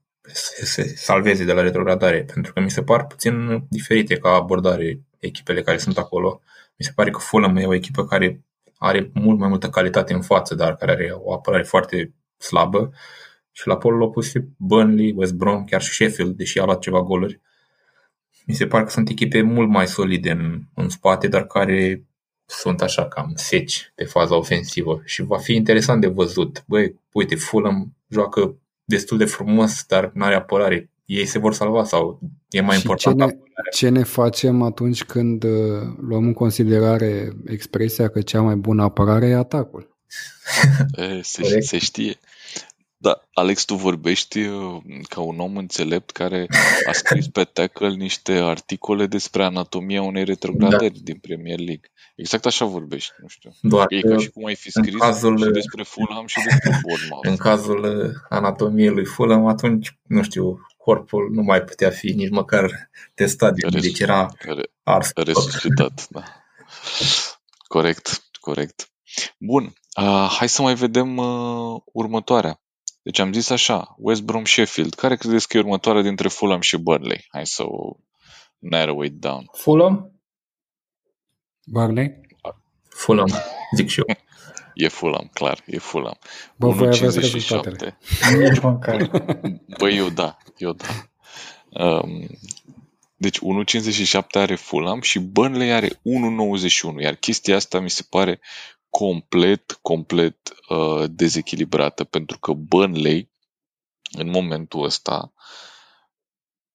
se salveze de la retrogradare, pentru că mi se par puțin diferite ca abordare echipele care sunt acolo. Mi se pare că Fulham e o echipă care are mult mai multă calitate în față, dar care are o apărare foarte slabă. Și la polul opus și Burnley, West Brom, chiar și Sheffield, deși a luat ceva goluri. Mi se pare că sunt echipe mult mai solide în spate, dar care sunt așa cam seci pe faza ofensivă. Și va fi interesant de văzut. Băi, uite, Fulham joacă destul de frumos, dar n-are apărare. Ei se vor salva sau e mai important apărarea? Ce ne facem atunci când luăm în considerare expresia că cea mai bună apărare e atacul? Se știe. Da, Alex, tu vorbești ca un om înțelept care a scris pe Tackle niște articole despre anatomia unei retrogradări din Premier League. Exact așa vorbești, nu știu. Doar e ca și cum ai fi scris și despre Fulham și despre Bournemouth. În cazul anatomiei lui Fulham, atunci, nu știu, corpul nu mai putea fi nici măcar testat, deci era ars. Resuscitat, da. Corect. Bun, hai să mai vedem următoarea. Deci am zis așa, West Brom, Sheffield. Care credeți că e următoarea dintre Fulham și Burnley? Hai să o narrow it down. Fulham? Burnley? Fulham, zic și eu. E Fulham, clar, e Fulham. Bă, 1,57. Băi, eu da. Deci 1,57 are Fulham și Burnley are 1,91. Iar chestia asta mi se pare complet dezechilibrată, pentru că Burnley în momentul ăsta,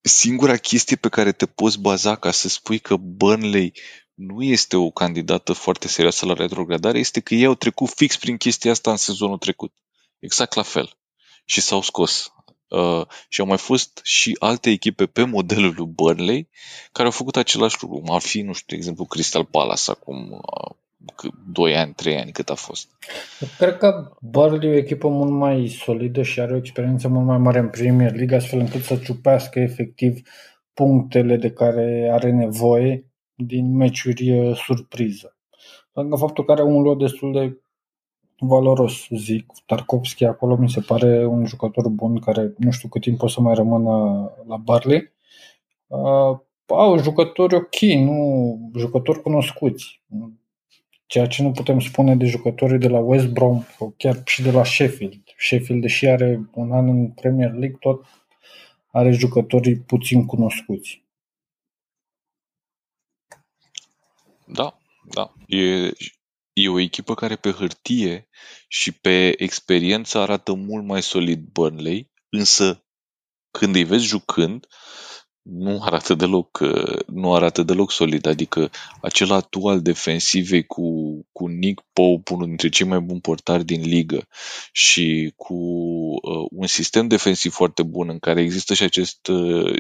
singura chestie pe care te poți baza ca să spui că Burnley nu este o candidată foarte serioasă la retrogradare este că ei au trecut fix prin chestia asta în sezonul trecut. Exact la fel. Și s-au scos. Și au mai fost și alte echipe pe modelul lui Burnley care au făcut același lucru. Cum ar fi, nu știu, de exemplu, Crystal Palace acum 2 ani, 3 ani, cât a fost. Cred că Burnley e o echipă mult mai solidă și are o experiență mult mai mare în Premier League, astfel încât să ciupească efectiv punctele de care are nevoie din meciuri surpriză. Pentru că faptul că are un lot destul de valoros, zic, Tarkovski acolo mi se pare un jucător bun care nu știu cât timp o să mai rămână la Burnley. Au jucători ok, nu jucători cunoscuți. Ceea ce nu putem spune de jucătorii de la West Brom, chiar și de la Sheffield. Sheffield, deși are un an în Premier League, tot are jucătorii puțin cunoscuți. Da. E o echipă care pe hârtie și pe experiență arată mult mai solid Burnley, însă când îi vezi jucând, nu arată deloc solid, adică acela actual defensivei cu Nick Pope, unul dintre cei mai buni portari din ligă și cu un sistem defensiv foarte bun în care există și acest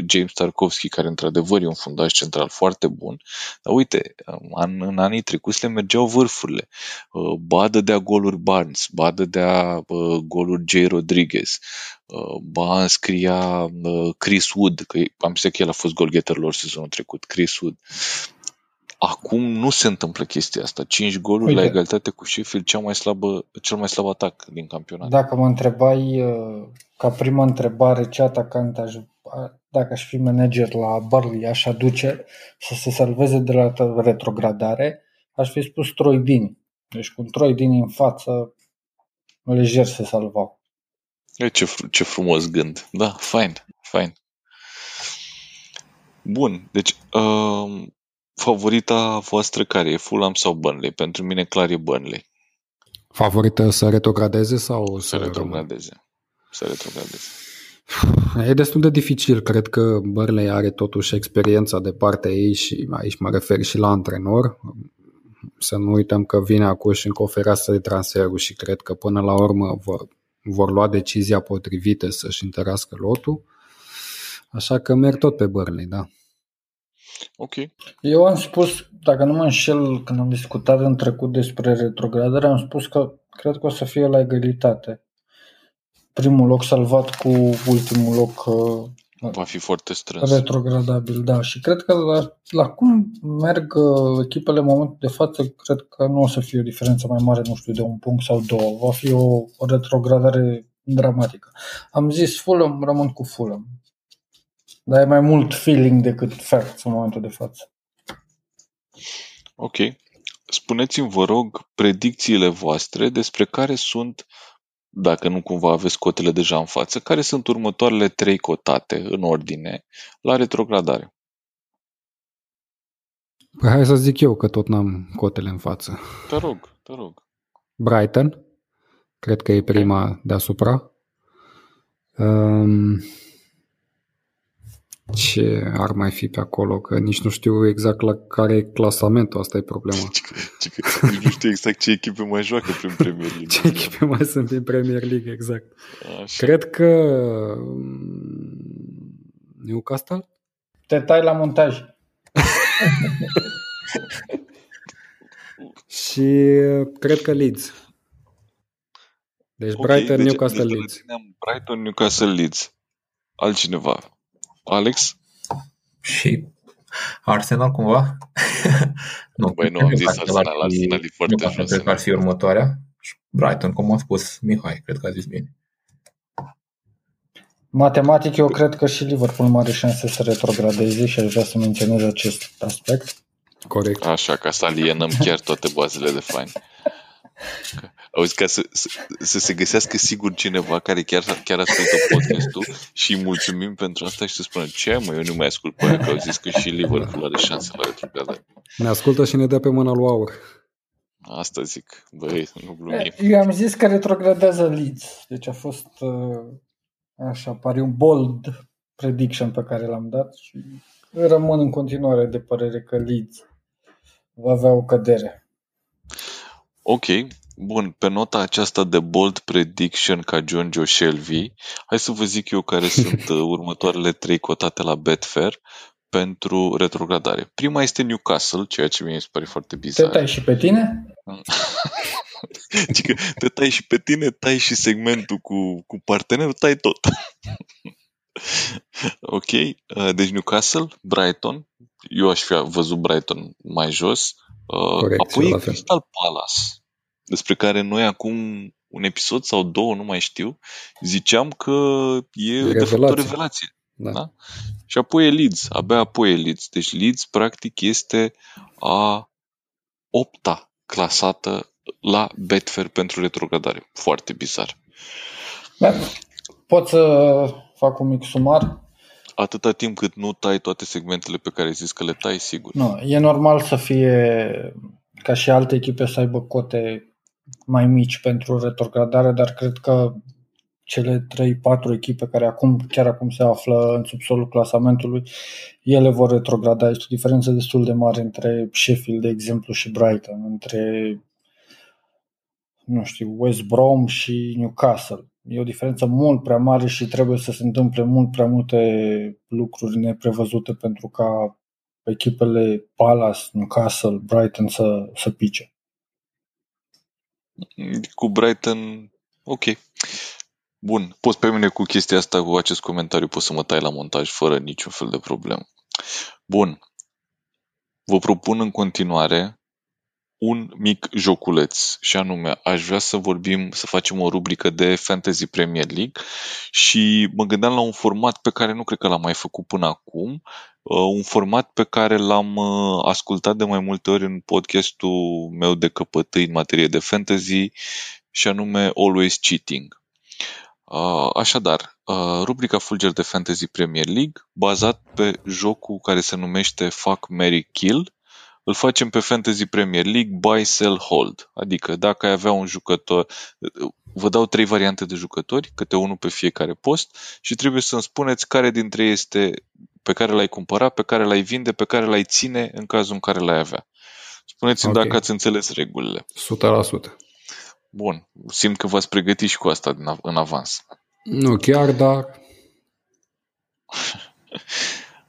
James Tarkovski care într-adevăr e un fundaș central foarte bun, dar uite, în anii trecuți le mergeau vârfurile, badă de-a goluri Barnes, badă de-a goluri Jay Rodriguez, ba înscria Chris Wood, că am zis că el a fost goalgetter lor sezonul trecut, Chris Wood. Acum nu se întâmplă chestia asta. 5 goluri la egalitate cu Sheffield, cel mai slab atac din campionat. Dacă mă întrebai ca prima întrebare ce atacant dacă aș fi manager la Burnley aș aduce să se salveze de la retrogradare, aș fi spus Troy Dini. Deci cu Troy Dini în față, lejer se salvau. Ce frumos gând. Da, fain. Bun, deci favorita voastră care e? Fulham sau Burnley? Pentru mine clar e Burnley. Favorită să retrogradeze sau să retrogradeze? Să retrogradeze. E destul de dificil. Cred că Burnley are totuși experiența de partea ei și aici mă refer și la antrenor. Să nu uităm că vine acum și încă o fereastră de transferuri și cred că până la urmă vor lua decizia potrivită să-și întărească lotul. Așa că merg tot pe Burnley, da. Ok. Eu am spus, dacă nu mă înșel, când am discutat în trecut despre retrogradare, am spus că cred că o să fie la egalitate. Primul loc salvat cu ultimul loc va fi foarte strâns. Retrogradabil, da. Și cred că la cum merg echipele în momentul de față, cred că nu o să fie o diferență mai mare, nu știu, de un punct sau două. Va fi o retrogradare dramatică. Am zis Fulham, rămân cu Fulham. Dar e mai mult feeling decât facts în momentul de față. Ok. Spuneți-mi, vă rog, predicțiile voastre despre care sunt, dacă nu cumva aveți cotele deja în față, care sunt următoarele 3 cotate în ordine la retrogradare? Păi hai să zic eu că tot n-am cotele în față. Te rog. Brighton. Cred că e prima deasupra. Ce ar mai fi pe acolo? Că nici nu știu exact la care e clasamentul, asta e problema. Nici nu știu exact ce echipe mai joacă prin Premier League. Ce echipe mai sunt prin Premier League, exact. Așa. Cred că Newcastle? Te tai la montaj. Și cred că Leeds. Deci okay, Brighton, deci, Newcastle, deci Leeds. Brighton, Newcastle, Leeds. Altcineva? Alex? Și Arsenal cumva? Nu, băi, nu am zis Arsenal, Arsenal e foarte jos. Cred că ar fi următoarea. Brighton, cum a spus Mihai, cred că a zis bine. Matematic, eu cred că și Liverpool mai are șanse să retrogradeze și aș vrea să menționez acest aspect. Corect. Așa, ca să alienăm chiar toate bazele de fani. Auzi, ca să se găsească sigur cineva care chiar ascultă podcastul și îi mulțumim pentru asta și să spună ce, mă, eu nu mai ascult pe aia că au zis că și Liverpool are șanse la retrogradare. Ne ascultă și ne dă pe mâna lui Aur. Asta zic, băi, nu glumim. Eu am zis că retrogradează Leeds, deci a fost așa, pariu bold prediction pe care l-am dat și rămân în continuare de părere că Leeds va avea o cădere. Ok, bun, pe nota aceasta de bold prediction ca Giorgio Shelby, hai să vă zic eu care sunt următoarele 3 cotate la Betfair pentru retrogradare. Prima este Newcastle, ceea ce mi se pare foarte bizar. Te tai și pe tine? Adică te tai și pe tine, tai și segmentul cu partenerul, tai tot. Ok, deci Newcastle, Brighton, eu aș fi văzut Brighton mai jos. Corect, apoi Crystal Palace, despre care noi acum un episod sau 2, nu mai știu, ziceam că e de fapt o revelație. Da. Da? Și apoi e Leeds, abia apoi e Leeds. Deci Leeds practic este a 8-a clasată la Betfair pentru retrogradare. Foarte bizar. Da. Pot să fac un mic sumar? Atâta timp cât nu tai toate segmentele pe care ai zis că le tai, sigur. Nu, e normal să fie ca și alte echipe să aibă cote mai mici pentru retrogradare, dar cred că cele 3-4 echipe care chiar acum se află în subsolul clasamentului, ele vor retrograda. Este o diferență destul de mare între Sheffield, de exemplu, și Brighton, între, nu știu, West Brom și Newcastle. E o diferență mult prea mare și trebuie să se întâmple mult prea multe lucruri neprevăzute pentru ca echipele Palace, Newcastle, Brighton să pice. Cu Brighton, ok. Bun, poți pe mine cu chestia asta, cu acest comentariu, poți să mă tai la montaj fără niciun fel de problemă. Bun, vă propun în continuare un mic joculeț și anume aș vrea să vorbim, să facem o rubrică de Fantasy Premier League și mă gândeam la un format pe care nu cred că l-am mai făcut până acum, un format pe care l-am ascultat de mai multe ori în podcastul meu de căpătâi în materie de fantasy și anume Always Cheating. Așadar, rubrica Fulger de Fantasy Premier League, bazat pe jocul care se numește Fuck, Marry, Kill, îl facem pe Fantasy Premier League Buy, Sell, Hold. Adică dacă ai avea un jucător, vă dau 3 variante de jucători, câte unul pe fiecare post și trebuie să-mi spuneți care dintre ei este pe care l-ai cumpăra, pe care l-ai vinde, pe care l-ai ține în cazul în care l-ai avea. Spuneți-mi okay, dacă ați înțeles regulile. 100%. Bun, simt că v-ați pregătit și cu asta în avans. Nu chiar, dar...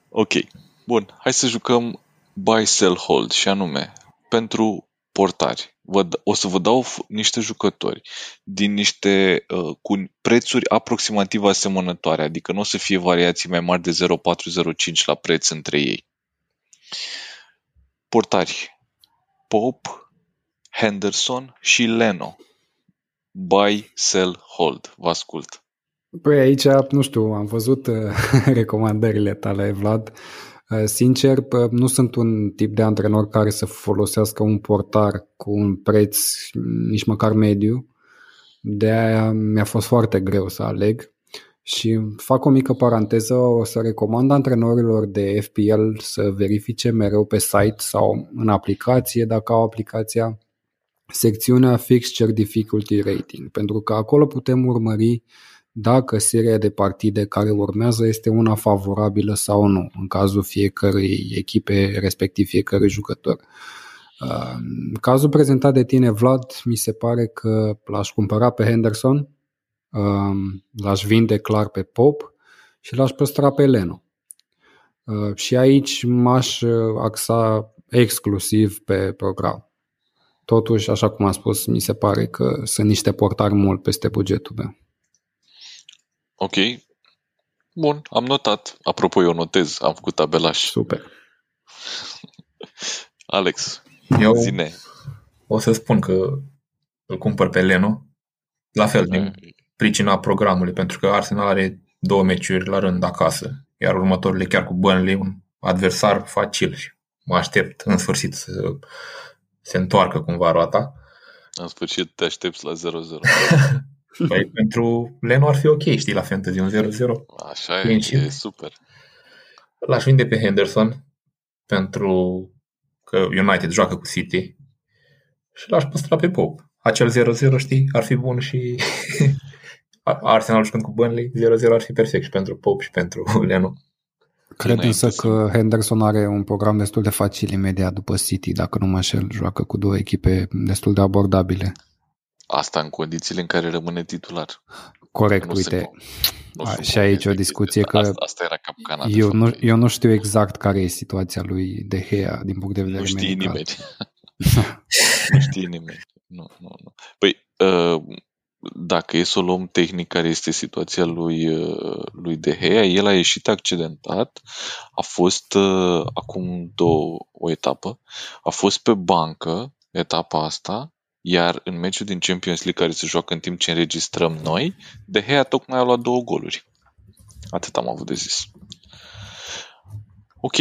Ok, bun, hai să jucăm Buy, Sell, Hold și anume, pentru portari, o să vă dau niște jucători din niște cu prețuri aproximativ asemănătoare, adică nu o să fie variații mai mari de 0,4-0,5 la preț între ei. Portari, Pope, Henderson și Leno. Buy, sell, hold. Vă ascult. Păi aici, nu știu, am văzut recomandările tale, Vlad. Sincer, nu sunt un tip de antrenor care să folosească un portar cu un preț nici măcar mediu. De-aia mi-a fost foarte greu să aleg. Și fac o mică paranteză, o să recomand antrenorilor de FPL să verifice mereu pe site sau în aplicație, dacă au aplicația, secțiunea Fixture Difficulty Rating, pentru că acolo putem urmări dacă seria de partide care urmează este una favorabilă sau nu, în cazul fiecărei echipe, respectiv fiecărui jucător. În cazul prezentat de tine, Vlad, mi se pare că l-aș cumpăra pe Henderson, l-aș vinde clar pe Pope și l-aș păstra pe Leno. Și aici m-aș axa exclusiv pe program. Totuși, așa cum am spus, mi se pare că sunt niște portari mult peste bugetul meu. Ok. Bun, am notat. Apropo, eu notez. Am făcut tabelaș. Super. Alex, eu zine. O să spun că îl cumpăr pe Leno. La fel, din pricina programului, pentru că Arsenal are 2 meciuri la rând acasă, iar următorile chiar cu Burnley, un adversar facil și mă aștept în sfârșit să se întoarcă cumva roata. În sfârșit te aștepți la 0-0. Păi pentru Leno ar fi ok, știi, la Fantasy un 0-0. Așa e, e super. L-aș vinde pe Henderson pentru că United joacă cu City și l-aș păstra pe Pope. Acel 0-0, știi, ar fi bun și Arsenal jucând cu Burnley, 0-0 ar fi perfect și pentru Pope și pentru Leno. Cred însă că Henderson are un program destul de facil imediat după City, dacă nu mă înșel, joacă cu 2 echipe destul de abordabile. Asta în condițiile în care rămâne titular. Corect, uite. Și aici o discuție că asta era capcana. Eu nu știu exact care e situația lui De Gea din punct de vedere medical. Nu știe nimeni. Nu știe nimeni. Nu. Păi, dacă e să o luăm tehnic care este situația lui De Gea, el a ieșit accidentat, a fost acum o etapă, a fost pe bancă etapa asta, iar în meciul din Champions League care se joacă în timp ce înregistrăm noi, De Gea tocmai a luat 2 goluri. Atât am avut de zis. Ok,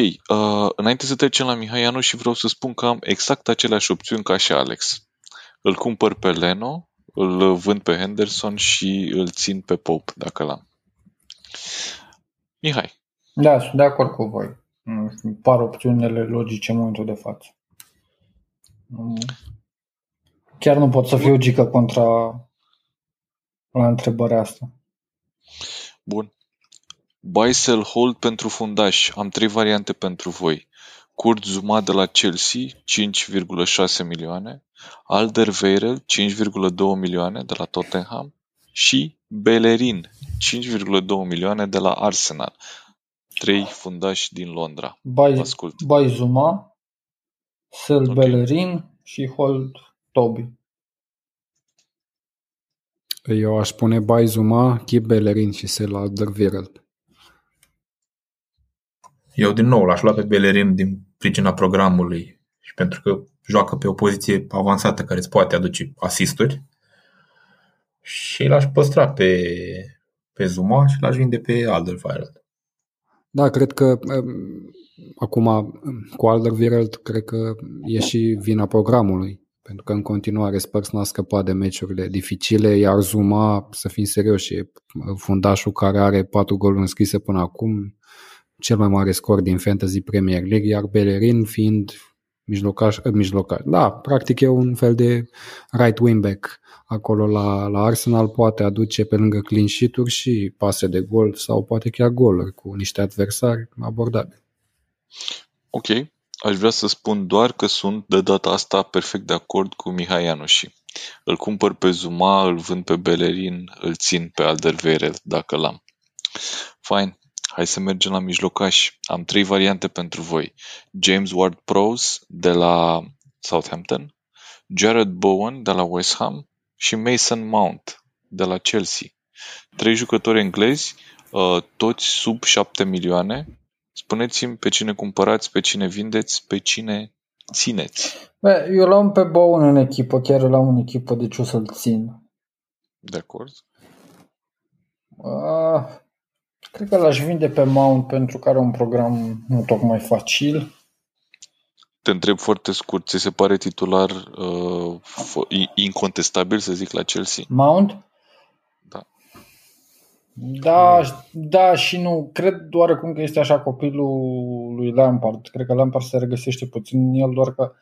înainte să trecem la Mihai Ianoși și vreau să spun că am exact aceleași opțiuni ca și Alex. Îl cumpăr pe Leno, îl vând pe Henderson și îl țin pe Pope, dacă l-am. Mihai. Da, sunt de acord cu voi. Îmi par opțiunile logice în momentul de față. Chiar nu pot să fiu gică contra la întrebarea asta. Bun. Buy, sell, hold pentru fundaș. Am 3 variante pentru voi. Kurt Zouma de la Chelsea, 5,6 milioane. Alderweireld, 5,2 milioane de la Tottenham și Bellerín, 5,2 milioane de la Arsenal. 3 fundași din Londra. Buy Zouma, sell okay, Bellerín și hold Toby. Eu aș pune buy Zouma, keep Bellerín și sell Alderweireld. Eu din nou l-aș lua pe Bellerín din pricina programului și pentru că joacă pe o poziție avansată care îți poate aduce asisturi. Și l-aș păstra pe Zuma și l-aș vinde pe Alderweireld. Da, cred că acum cu Alderweireld cred că e și vina programului, pentru că în continuare Spurs n-a scăpat de meciurile dificile, iar Zuma, să fim serioși, e fundașul care are 4 goluri înscrise până acum, cel mai mare scor din Fantasy Premier League, iar Bellerín fiind mijlocaș. Da, practic e un fel de right wing-back acolo la Arsenal, poate aduce pe lângă clean sheet-uri și pase de gol sau poate chiar goluri cu niște adversari abordabili. Ok, aș vrea să spun doar că sunt de data asta perfect de acord cu Mihai Ianoși. Îl cumpăr pe Zuma, îl vând pe Bellerín, îl țin pe Alderweireld dacă l-am. Fine. Hai să mergem la mijlocași. Am 3 variante pentru voi. James Ward-Prowse de la Southampton, Jared Bowen de la West Ham și Mason Mount de la Chelsea. 3 jucători englezi, toți sub 7 milioane. Spuneți-mi pe cine cumpărați, pe cine vindeți, pe cine țineți. Eu l-am pe Bowen în echipă, chiar l-am în echipă, deci o să-l țin. De acord. Cred că l-aș vinde pe Mount pentru că are un program nu tocmai facil. Te întreb foarte scurt, ți se pare titular incontestabil, să zic, la Chelsea? Mount? Da și nu. Cred doar cum că este așa copilul lui Lampard. Cred că Lampard se regăsește puțin în el, doar că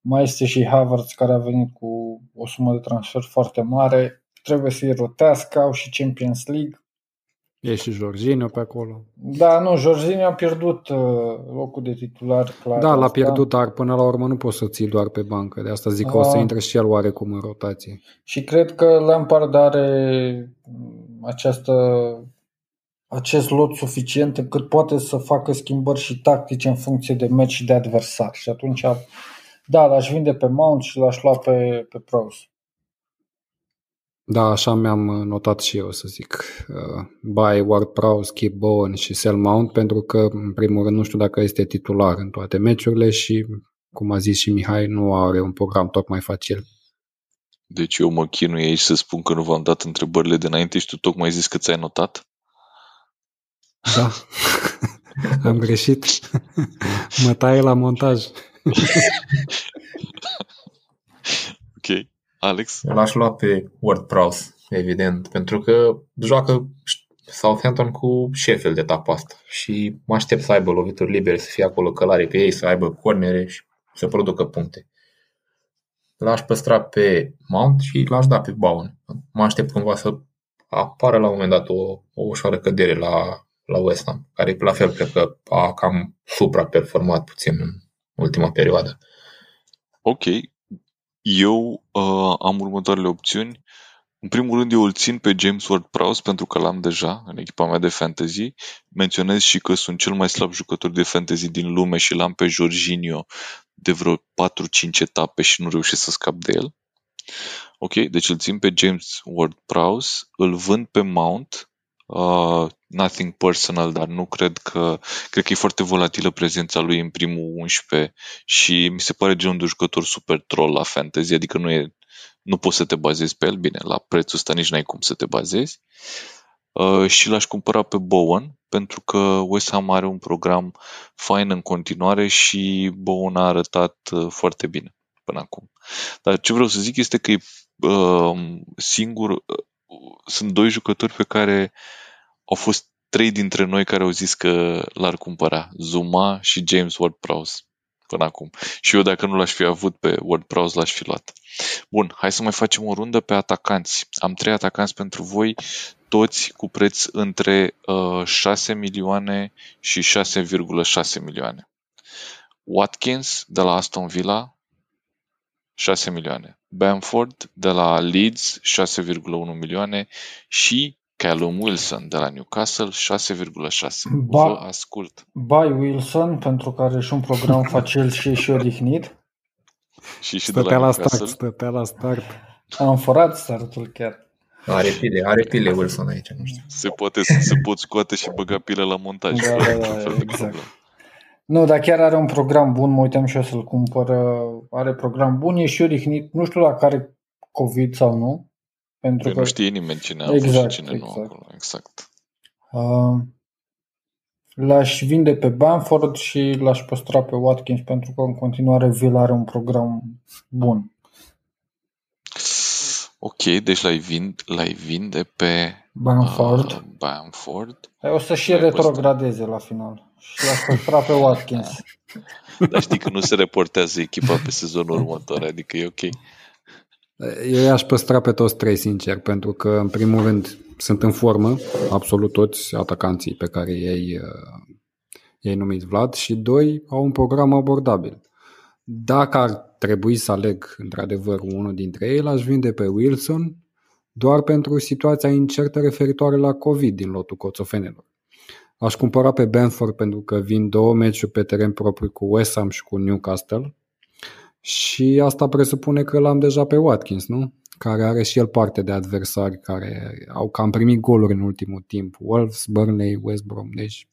mai este și Havertz care a venit cu o sumă de transfer foarte mare. Trebuie să-i rotească, au și Champions League. E și Jorginho pe acolo. Da, nu, Jorginho a pierdut locul de titular. Clar, da, l-a pierdut, dar până la urmă nu poți să ții doar pe bancă. De asta zic că o să intre și el oarecum în rotație. Și cred că Lampard are acest lot suficient încât poate să facă schimbări și tactice în funcție de meci și de adversar. Și atunci, da, l-aș vinde pe Mount și l-aș lua pe Prowse. Da, așa mi-am notat și eu, să zic. Buy Ward-Prowse, keep Bowen și sell Mount, pentru că, în primul rând, nu știu dacă este titular în toate meciurile și, cum a zis și Mihai, nu are un program tocmai facil. Deci eu mă chinui aici să spun că nu v-am dat întrebările de înainte și tu tocmai zici că ți-ai notat? Da, am greșit. Mă tai la montaj. Ok. Alex? L-aș lua pe Ward-Prowse, evident, pentru că joacă Southampton cu Sheffield de etapa asta și mă aștept să aibă lovituri libere, să fie acolo călare pe ei, să aibă cornere și să producă puncte. L-aș păstra pe Mount și l-aș da pe Bowen. Mă aștept cumva să apară la un moment dat o ușoară cădere la West Ham, care la fel cred că a cam supraperformat puțin în ultima perioadă. Ok. Eu am următoarele opțiuni. În primul rând, eu îl țin pe James Ward-Prowse pentru că l-am deja în echipa mea de fantasy. Menționez și că sunt cel mai slab jucător de fantasy din lume și l-am pe Jorginho de vreo 4-5 etape și nu reușesc să scap de el. Ok, deci îl țin pe James Ward-Prowse, îl vând pe Mount. Nothing personal, dar nu cred că e foarte volatilă prezența lui în primul 11 și mi se pare genul de jucător super troll la fantasy, adică nu poți să te bazezi pe el, bine, la prețul ăsta nici n-ai cum să te bazezi. Și l-aș cumpăra pe Bowen pentru că West Ham are un program fain în continuare și Bowen a arătat foarte bine până acum. Dar ce vreau să zic este că e sunt 2 jucători pe care au fost 3 dintre noi care au zis că l-ar cumpăra, Zuma și James Ward-Prowse până acum. Și eu dacă nu l-aș fi avut pe Ward-Prowse l-aș fi luat. Bun, hai să mai facem o rundă pe atacanți. Am 3 atacanți pentru voi, toți cu preț între 6 milioane și 6,6 milioane. Watkins de la Aston Villa, 6 milioane. Bamford de la Leeds, 6,1 milioane și Callum Wilson de la Newcastle, 6,6. Vă ascult. Buy Wilson, pentru că are și un program facil și odihnit. și de la Newcastle. Stătea la start. Am furat startul chiar. Are pile Wilson aici, nu știu. Se pot scoate și băga pile la montaj. Da, exact. Nu, dar chiar are un program bun, mă uitam și eu să-l cumpăr. Are program bun, e și odihnit, nu știu la care COVID sau nu. Pentru că nu știe nimeni cine a exact, avut și cine exact. Nu acolo. Exact. L-aș vinde pe Bamford și l-aș păstra pe Watkins, pentru că în continuare Villa are un program bun. Ok, deci l-ai vinde pe Bamford. Bamford. O să și retrogradeze la final. Și l-aș păstra pe Watkins. Dar știi că nu se reportează echipa pe sezonul următor, adică e ok. Eu i-aș păstra pe toți trei, sincer, pentru că, în primul rând, sunt în formă, absolut toți atacanții pe care ei numiți Vlad, și doi, au un program abordabil. Dacă ar trebui să aleg, într-adevăr, unul dintre ei, l-aș vinde pe Wilson, doar pentru situația incertă referitoare la COVID din lotul coțofenelor. Aș cumpăra pe Bamford pentru că vin două meciuri pe teren propriu cu West Ham și cu Newcastle. Și asta presupune că l-am deja pe Watkins, nu? Care are și el parte de adversari care au cam primit goluri în ultimul timp. Wolves, Burnley, West Brom. Deci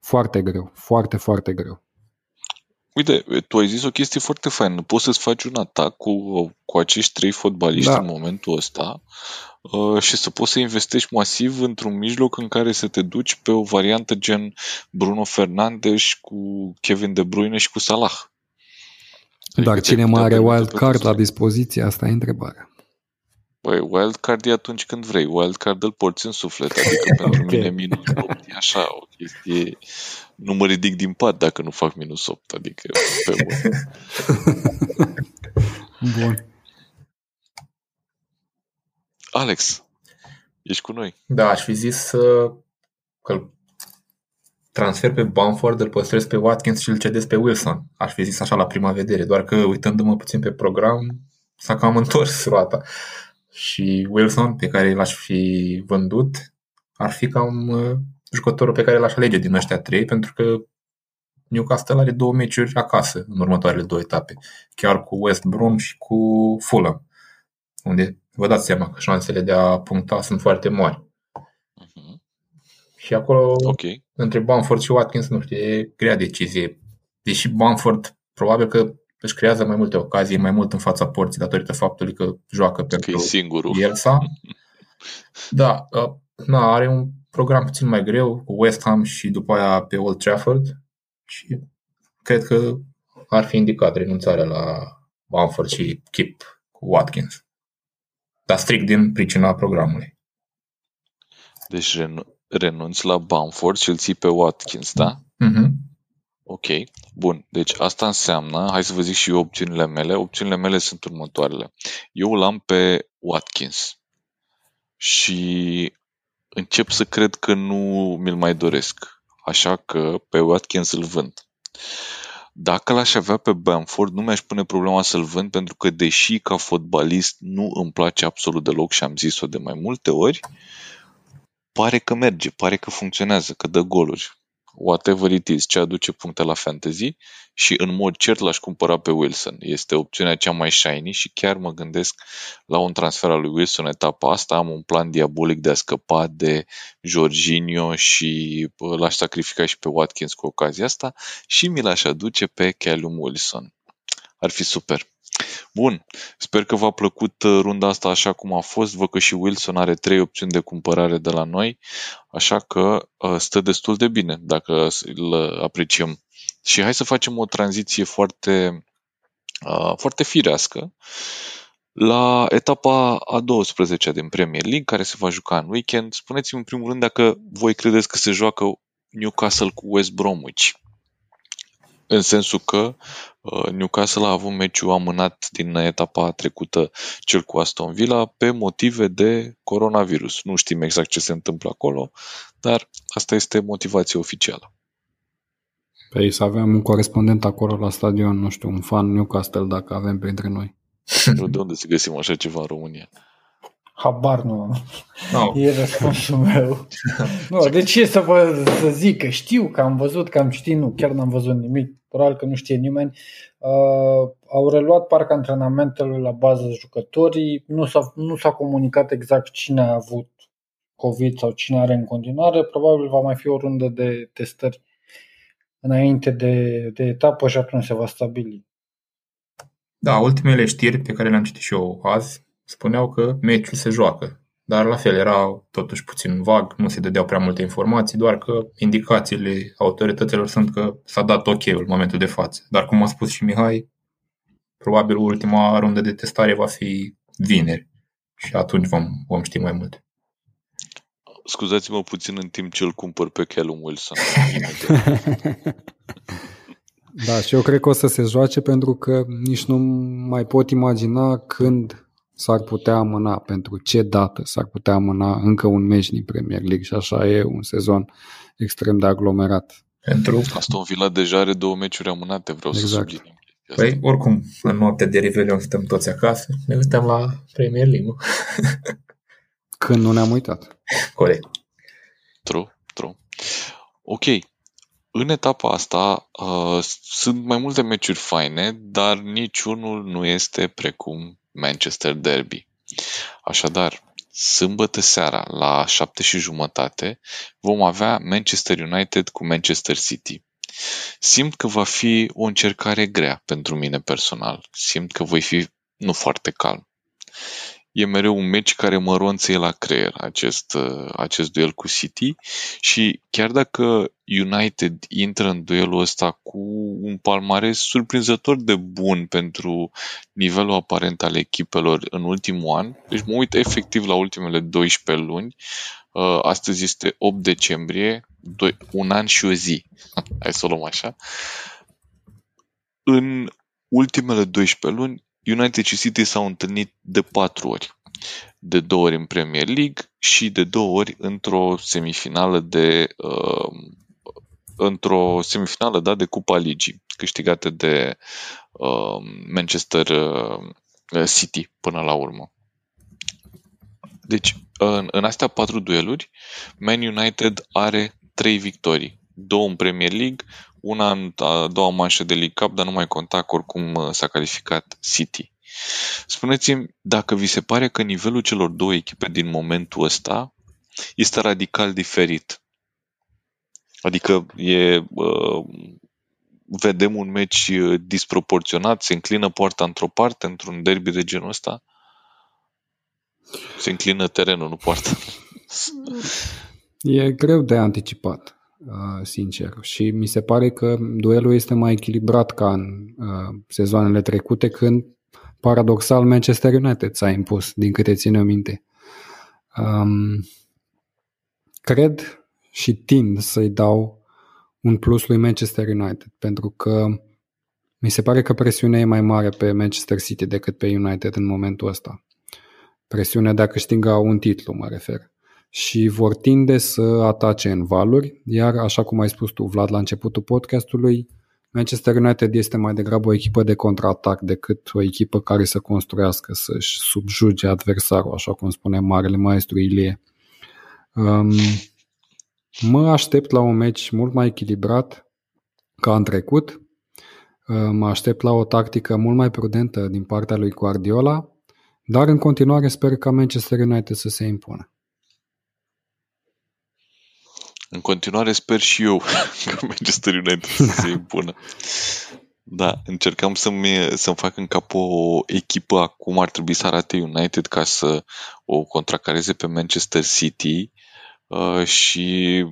foarte greu, foarte, foarte greu. Uite, tu ai zis o chestie foarte faină. Poți să-ți faci un atac cu acești trei fotbaliști în momentul ăsta și să poți să investești masiv într-un mijloc în care să te duci pe o variantă gen Bruno Fernandes cu Kevin De Bruyne și cu Salah. Dar cine mai are wildcard la dispoziție? Asta e întrebarea. Păi, wildcard e atunci când vrei. Wildcard îl porți în suflet. Adică pentru mine minus 8 e așa o chestie. Nu mă ridic din pat dacă nu fac minus 8. Adică pe bun. Bun. Alex, ești cu noi? Da, aș fi zis că transfer pe Bamford, îl păstrez pe Watkins și îl cedez pe Wilson. Aș fi zis așa la prima vedere, doar că uitându-mă puțin pe program, s-a cam întors roata. Și Wilson, pe care l-aș fi vândut, ar fi cam jucătorul pe care l-aș alege din ăștia trei, pentru că Newcastle are două meciuri acasă în următoarele două etape, chiar cu West Brom și cu Fulham, unde vă dați seama că șansele de a puncta sunt foarte mari. Și acolo, okay, între Bamford și Watkins, nu știu, e grea decizie. Deși Bamford probabil că își creează mai multe ocazii, mai mult în fața porții, datorită faptului că joacă pentru Bielsa. Da, na, are un program puțin mai greu cu West Ham și după aia pe Old Trafford. Și cred că ar fi indicat renunțarea la Bamford și Kip cu Watkins. Dar strict din pricina programului. Deci renunți la Bamford și îl ții pe Watkins, da? Mhm. Ok, bun. Deci asta înseamnă, hai să vă zic și eu opțiunile mele. Opțiunile mele sunt următoarele. Eu l-am pe Watkins și încep să cred că nu mi-l mai doresc. Așa că pe Watkins îl vând. Dacă l-aș avea pe Bamford, nu mi-aș pune problema să-l vând, pentru că deși ca fotbalist nu îmi place absolut deloc și am zis-o de mai multe ori, pare că merge, pare că funcționează, că dă goluri. Whatever it is, ce aduce puncte la fantasy, și în mod cert l-aș cumpăra pe Wilson. Este opțiunea cea mai shiny și chiar mă gândesc la un transfer al lui Wilson în etapa asta. Am un plan diabolic de a scăpa de Jorginho și l-aș sacrifica și pe Watkins cu ocazia asta și mi l-aș aduce pe Callum Wilson. Ar fi super. Bun, sper că v-a plăcut runda asta așa cum a fost. Văd că și Wilson are 3 opțiuni de cumpărare de la noi, așa că stă destul de bine dacă îl apreciem. Și hai să facem o tranziție foarte, foarte firească la etapa a 12-a din Premier League, care se va juca în weekend. Spuneți-mi în primul rând dacă voi credeți că se joacă Newcastle cu West Bromwich. În sensul că Newcastle a avut meciul amânat din etapa trecută, cel cu Aston Villa, pe motive de coronavirus. Nu știm exact ce se întâmplă acolo, dar asta este motivația oficială. Păi să avem un corespondent acolo la stadion, nu știu, un fan Newcastle, dacă avem printre noi. De unde să găsim așa ceva în România? Habar nu am. No. E răspunsul meu. Nu, de ce să vă să zic? Că știu că am văzut, că am citit, nu, chiar n-am văzut nimic. Probabil că nu știe nimeni. Au reluat parcă antrenamentele la bază jucătorii. Nu s-a comunicat exact cine a avut COVID sau cine are în continuare. Probabil va mai fi o rundă de testări înainte de etapă și atunci se va stabili. Da, ultimele știri pe care le-am citit și eu azi spuneau că meciul se joacă, dar la fel era totuși puțin vag, nu se dădeau prea multe informații, doar că indicațiile autorităților sunt că s-a dat ok-ul în momentul de față. Dar cum a spus și Mihai, probabil ultima rundă de testare va fi vineri și atunci vom ști mai multe. Scuzați-mă puțin în timp ce îl cumpăr pe Callum Wilson. Da, și eu cred că o să se joace pentru că nici nu mai pot imagina când s-ar putea amâna, pentru ce dată s-ar putea amâna încă un meci din Premier League și așa e un sezon extrem de aglomerat. Pentru Aston Villa deja are 2 meciuri amânate, vreau exact să subliniem. Păi, oricum, în noaptea de Revelion stăm toți acasă, ne uităm la Premier League, nu? Când nu ne-am uitat. Corect. True. Ok. În etapa asta sunt mai multe meciuri faine, dar niciunul nu este precum Manchester Derby. Așadar, sâmbătă seara la 7:30 vom avea Manchester United cu Manchester City. Simt că va fi o încercare grea pentru mine personal. Simt că voi fi nu foarte calm. E mereu un meci care mă ronțăie la creier, acest duel cu City, și chiar dacă United intră în duelul ăsta cu un palmares surprinzător de bun pentru nivelul aparent al echipelor în ultimul an, deci mă uit efectiv la ultimele 12 luni, astăzi este 8 decembrie, 1 an și o zi, hai să o luăm așa, în ultimele 12 luni, United și City s-au întâlnit de 4 ori, de 2 ori în Premier League și de 2 ori într-o semifinală de Cupa Ligii, câștigată de Manchester City până la urmă. Deci, în astea 4 dueluri, Man United are 3 victorii, 2 în Premier League, una în a doua manșă de League Cup, dar nu mai conta că oricum s-a calificat City. Spuneți-mi dacă vi se pare că nivelul celor 2 echipe din momentul ăsta este radical diferit. Adică vedem un meci disproporționat, se înclină poarta într-o parte, într-un derby de genul ăsta. Se înclină terenul, nu poarta. E greu de anticipat, sincer, și mi se pare că duelul este mai echilibrat ca în sezoanele trecute, când paradoxal Manchester United s-a impus, din câte ținem minte. Cred și tind să-i dau un plus lui Manchester United, pentru că mi se pare că presiunea e mai mare pe Manchester City decât pe United în momentul ăsta. Presiunea de a câștiga un titlu, mă refer. Și vor tinde să atace în valuri, iar așa cum ai spus tu, Vlad, la începutul podcastului, Manchester United este mai degrabă o echipă de contraatac decât o echipă care să construiască, să-și subjuge adversarul, așa cum spune marele maestru Ilie. Mă aștept la un meci mult mai echilibrat ca în trecut, mă aștept la o tactică mult mai prudentă din partea lui Guardiola, dar în continuare sper ca Manchester United să se impună. În continuare sper și eu că Manchester United să se impună. Da, încercam să-mi fac în cap o echipă acum ar trebui să arate United ca să o contracareze pe Manchester City și,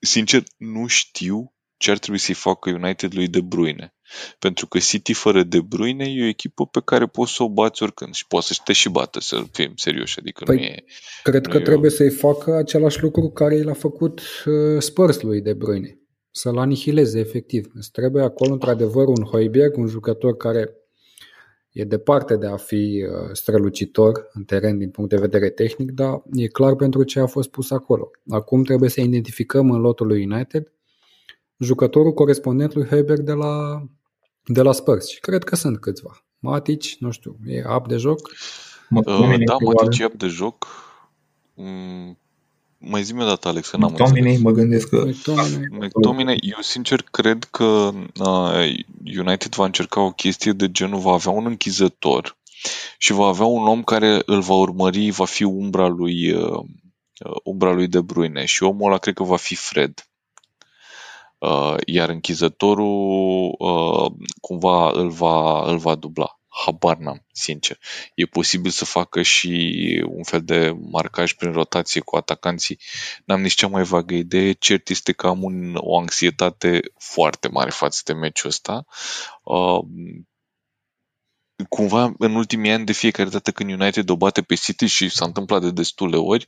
sincer, nu știu ce ar trebui să-i facă United lui De Bruyne. Pentru că City fără De Bruyne e o echipă pe care poți să o bați oricând și poți să te și bată, să fim serioși. Adică păi, trebuie să-i facă același lucru care l-a făcut Spurs lui De Bruyne. Să-l anihileze efectiv. Îți trebuie acolo într-adevăr un Højbjerg, un jucător care e departe de a fi strălucitor în teren din punct de vedere tehnic, dar e clar pentru ce a fost pus acolo. Acum trebuie să identificăm în lotul lui United jucătorul corespondent lui Højbjerg de la Spurs. Și cred că sunt câțiva. Matic, nu știu, e ap de joc? Da, Matic e ap de joc. Mai zi-mi o dată, Alex, că n-am înțeles. Mă gândesc că... McTominay, eu sincer cred că United va încerca o chestie de genul, va avea un închizător și va avea un om care îl va urmări, va fi umbra lui De Bruyne și omul ăla cred că va fi Fred. iar închizătorul cumva îl va dubla. Habar n-am, sincer. E posibil să facă și un fel de marcaj prin rotație cu atacanții. N-am nici cea mai vagă idee. Cert este că am o anxietate foarte mare față de meciul ăsta. Cumva, în ultimii ani, de fiecare dată când United o bate pe City, și s-a întâmplat de destule ori,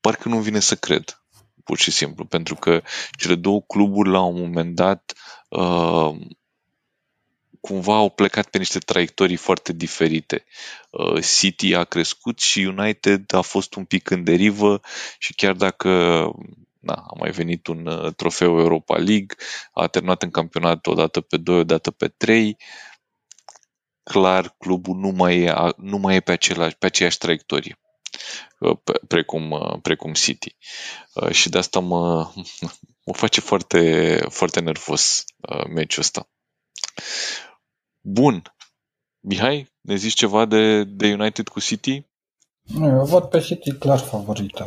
parcă nu-mi vine să cred, pur și simplu, pentru că cele două cluburi, la un moment dat, cumva au plecat pe niște traiectorii foarte diferite. City a crescut și United a fost un pic în derivă și chiar dacă a mai venit un trofeu Europa League, a terminat în campionat odată pe 2, odată pe 3, clar clubul nu mai e pe aceeași traiectorie precum City. Și de asta mă face foarte, foarte nervos meciul ăsta. Bun. Mihai, ne zici ceva de United cu City? Nu, eu văd pe City clar favorită.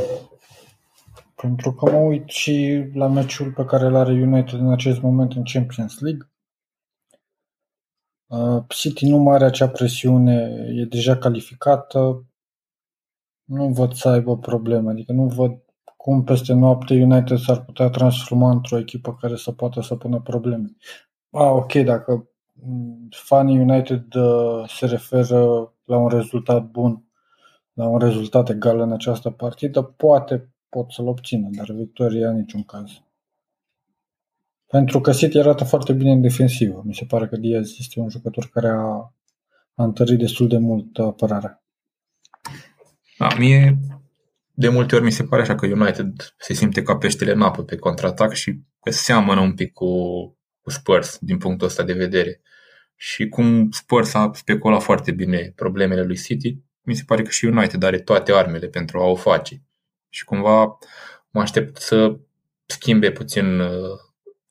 Pentru că mă uit și la meciul pe care îl are United în acest moment în Champions League. City nu mai are acea presiune, e deja calificată. Nu văd să aibă probleme, adică nu văd cum peste noapte United s-ar putea transforma într-o echipă care să poată să pună probleme. Ok, dacă fanii United se referă la un rezultat bun, la un rezultat egal în această partidă, poate pot să-l obțină, dar victoria în niciun caz. Pentru că City arată foarte bine în defensivă. Mi se pare că Diaz este un jucător care a întărit destul de mult apărarea. Mie de multe ori mi se pare așa că United se simte ca peștele în apă pe contraatac și că seamănă un pic cu Spurs din punctul ăsta de vedere. Și cum Spurs a speculat foarte bine problemele lui City, mi se pare că și United are toate armele pentru a o face. Și cumva mă aștept să schimbe puțin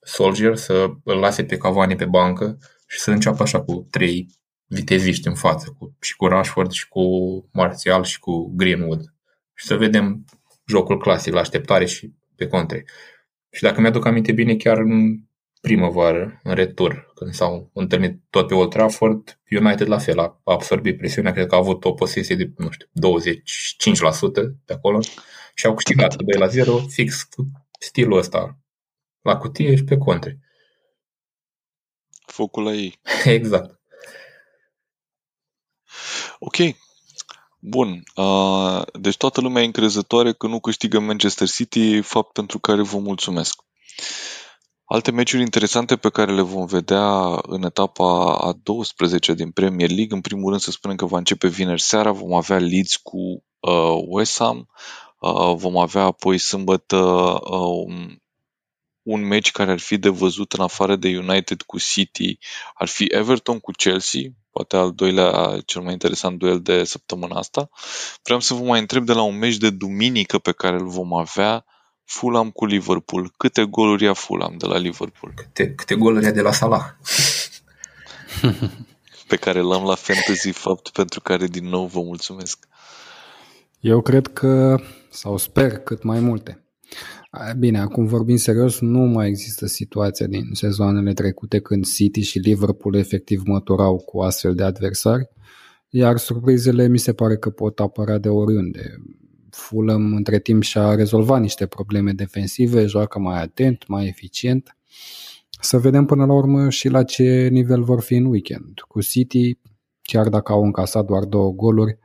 Solskjaer, să îl lase pe Cavani pe bancă și să înceapă așa cu 3 viteziști în față, și cu Rashford și cu Martial și cu Greenwood. Și să vedem jocul clasic la așteptare și pe contre. Și dacă mi-aduc aminte bine, chiar în primăvară, în retur, când s-au întâlnit tot pe Old Trafford, United la fel a absorbit presiunea, cred că a avut o posesie de, 25% de acolo și au câștigat 2-0 fix cu stilul ăsta, la cutie și pe contre. Focul la ei. Exact. Ok. Bun. Deci toată lumea e încrezătoare că nu câștigă Manchester City, fapt pentru care vă mulțumesc. Alte meciuri interesante pe care le vom vedea în etapa a 12 din Premier League. În primul rând să spunem că va începe vineri seara. Vom avea Leeds cu West Ham. Vom avea apoi sâmbătă un meci care ar fi de văzut în afară de United cu City. Ar fi Everton cu Chelsea. Poate al doilea, cel mai interesant duel de săptămâna asta. Vreau să vă mai întreb de la un meci de duminică pe care îl vom avea, Fulham cu Liverpool. Câte goluri ia Fulham de la Liverpool? Câte goluri ia de la Salah? Pe care l-am la Fantasy, fapt pentru care din nou vă mulțumesc. Eu cred că, sau sper, cât mai multe. Bine, acum vorbim serios, nu mai există situația din sezoanele trecute când City și Liverpool efectiv măturau cu astfel de adversari, iar surprizele mi se pare că pot apărea de oriunde. Fulham între timp și-a rezolvat niște probleme defensive, joacă mai atent, mai eficient. Să vedem până la urmă și la ce nivel vor fi în weekend. Cu City, chiar dacă au încasat doar 2 goluri,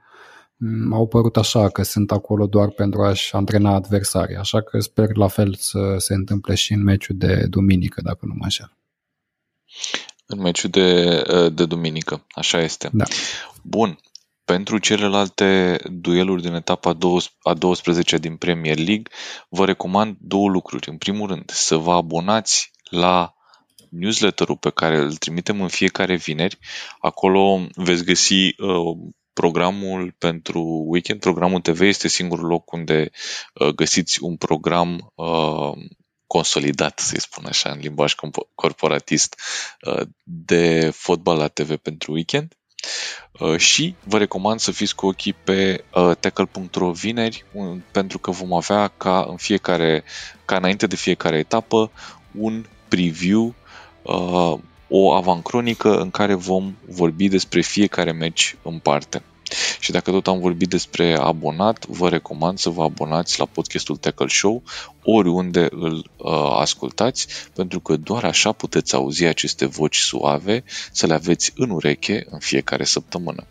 au părut așa că sunt acolo doar pentru a-și antrena adversarii, așa că sper la fel să se întâmple și în meciul de duminică, dacă nu mă înșel. În meciul de duminică, așa este. Da. Bun. Pentru celelalte dueluri din etapa a 12 din Premier League, vă recomand 2 lucruri. În primul rând, să vă abonați la newsletterul pe care îl trimitem în fiecare vineri. Acolo veți găsi programul pentru weekend. Programul TV este singurul loc unde găsiți un program consolidat, să-i spun așa, în limbaj corporatist, de fotbal la TV pentru weekend. Și vă recomand să fiți cu ochii pe tackle.ro vineri, pentru că vom avea ca înainte de fiecare etapă un preview, o avancronică în care vom vorbi despre fiecare meci în parte. Și dacă tot am vorbit despre abonat, vă recomand să vă abonați la podcastul Tackle Show oriunde îl ascultați, pentru că doar așa puteți auzi aceste voci suave, să le aveți în ureche în fiecare săptămână.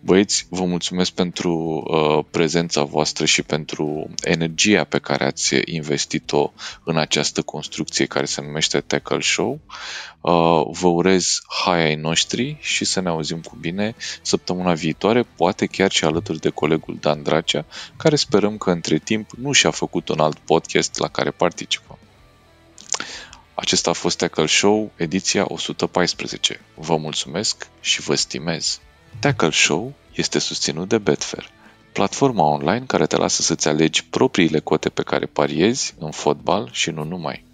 Băieți, vă mulțumesc pentru prezența voastră și pentru energia pe care ați investit-o în această construcție care se numește Tackle Show. Vă urez hai-ai noștri și să ne auzim cu bine săptămâna viitoare, poate chiar și alături de colegul Dan Dracea, care sperăm că între timp nu și-a făcut un alt podcast la care participăm. Acesta a fost Tackle Show, ediția 114. Vă mulțumesc și vă stimez! Tackle Show este susținut de Betfair, platforma online care te lasă să-ți alegi propriile cote pe care pariezi în fotbal și nu numai.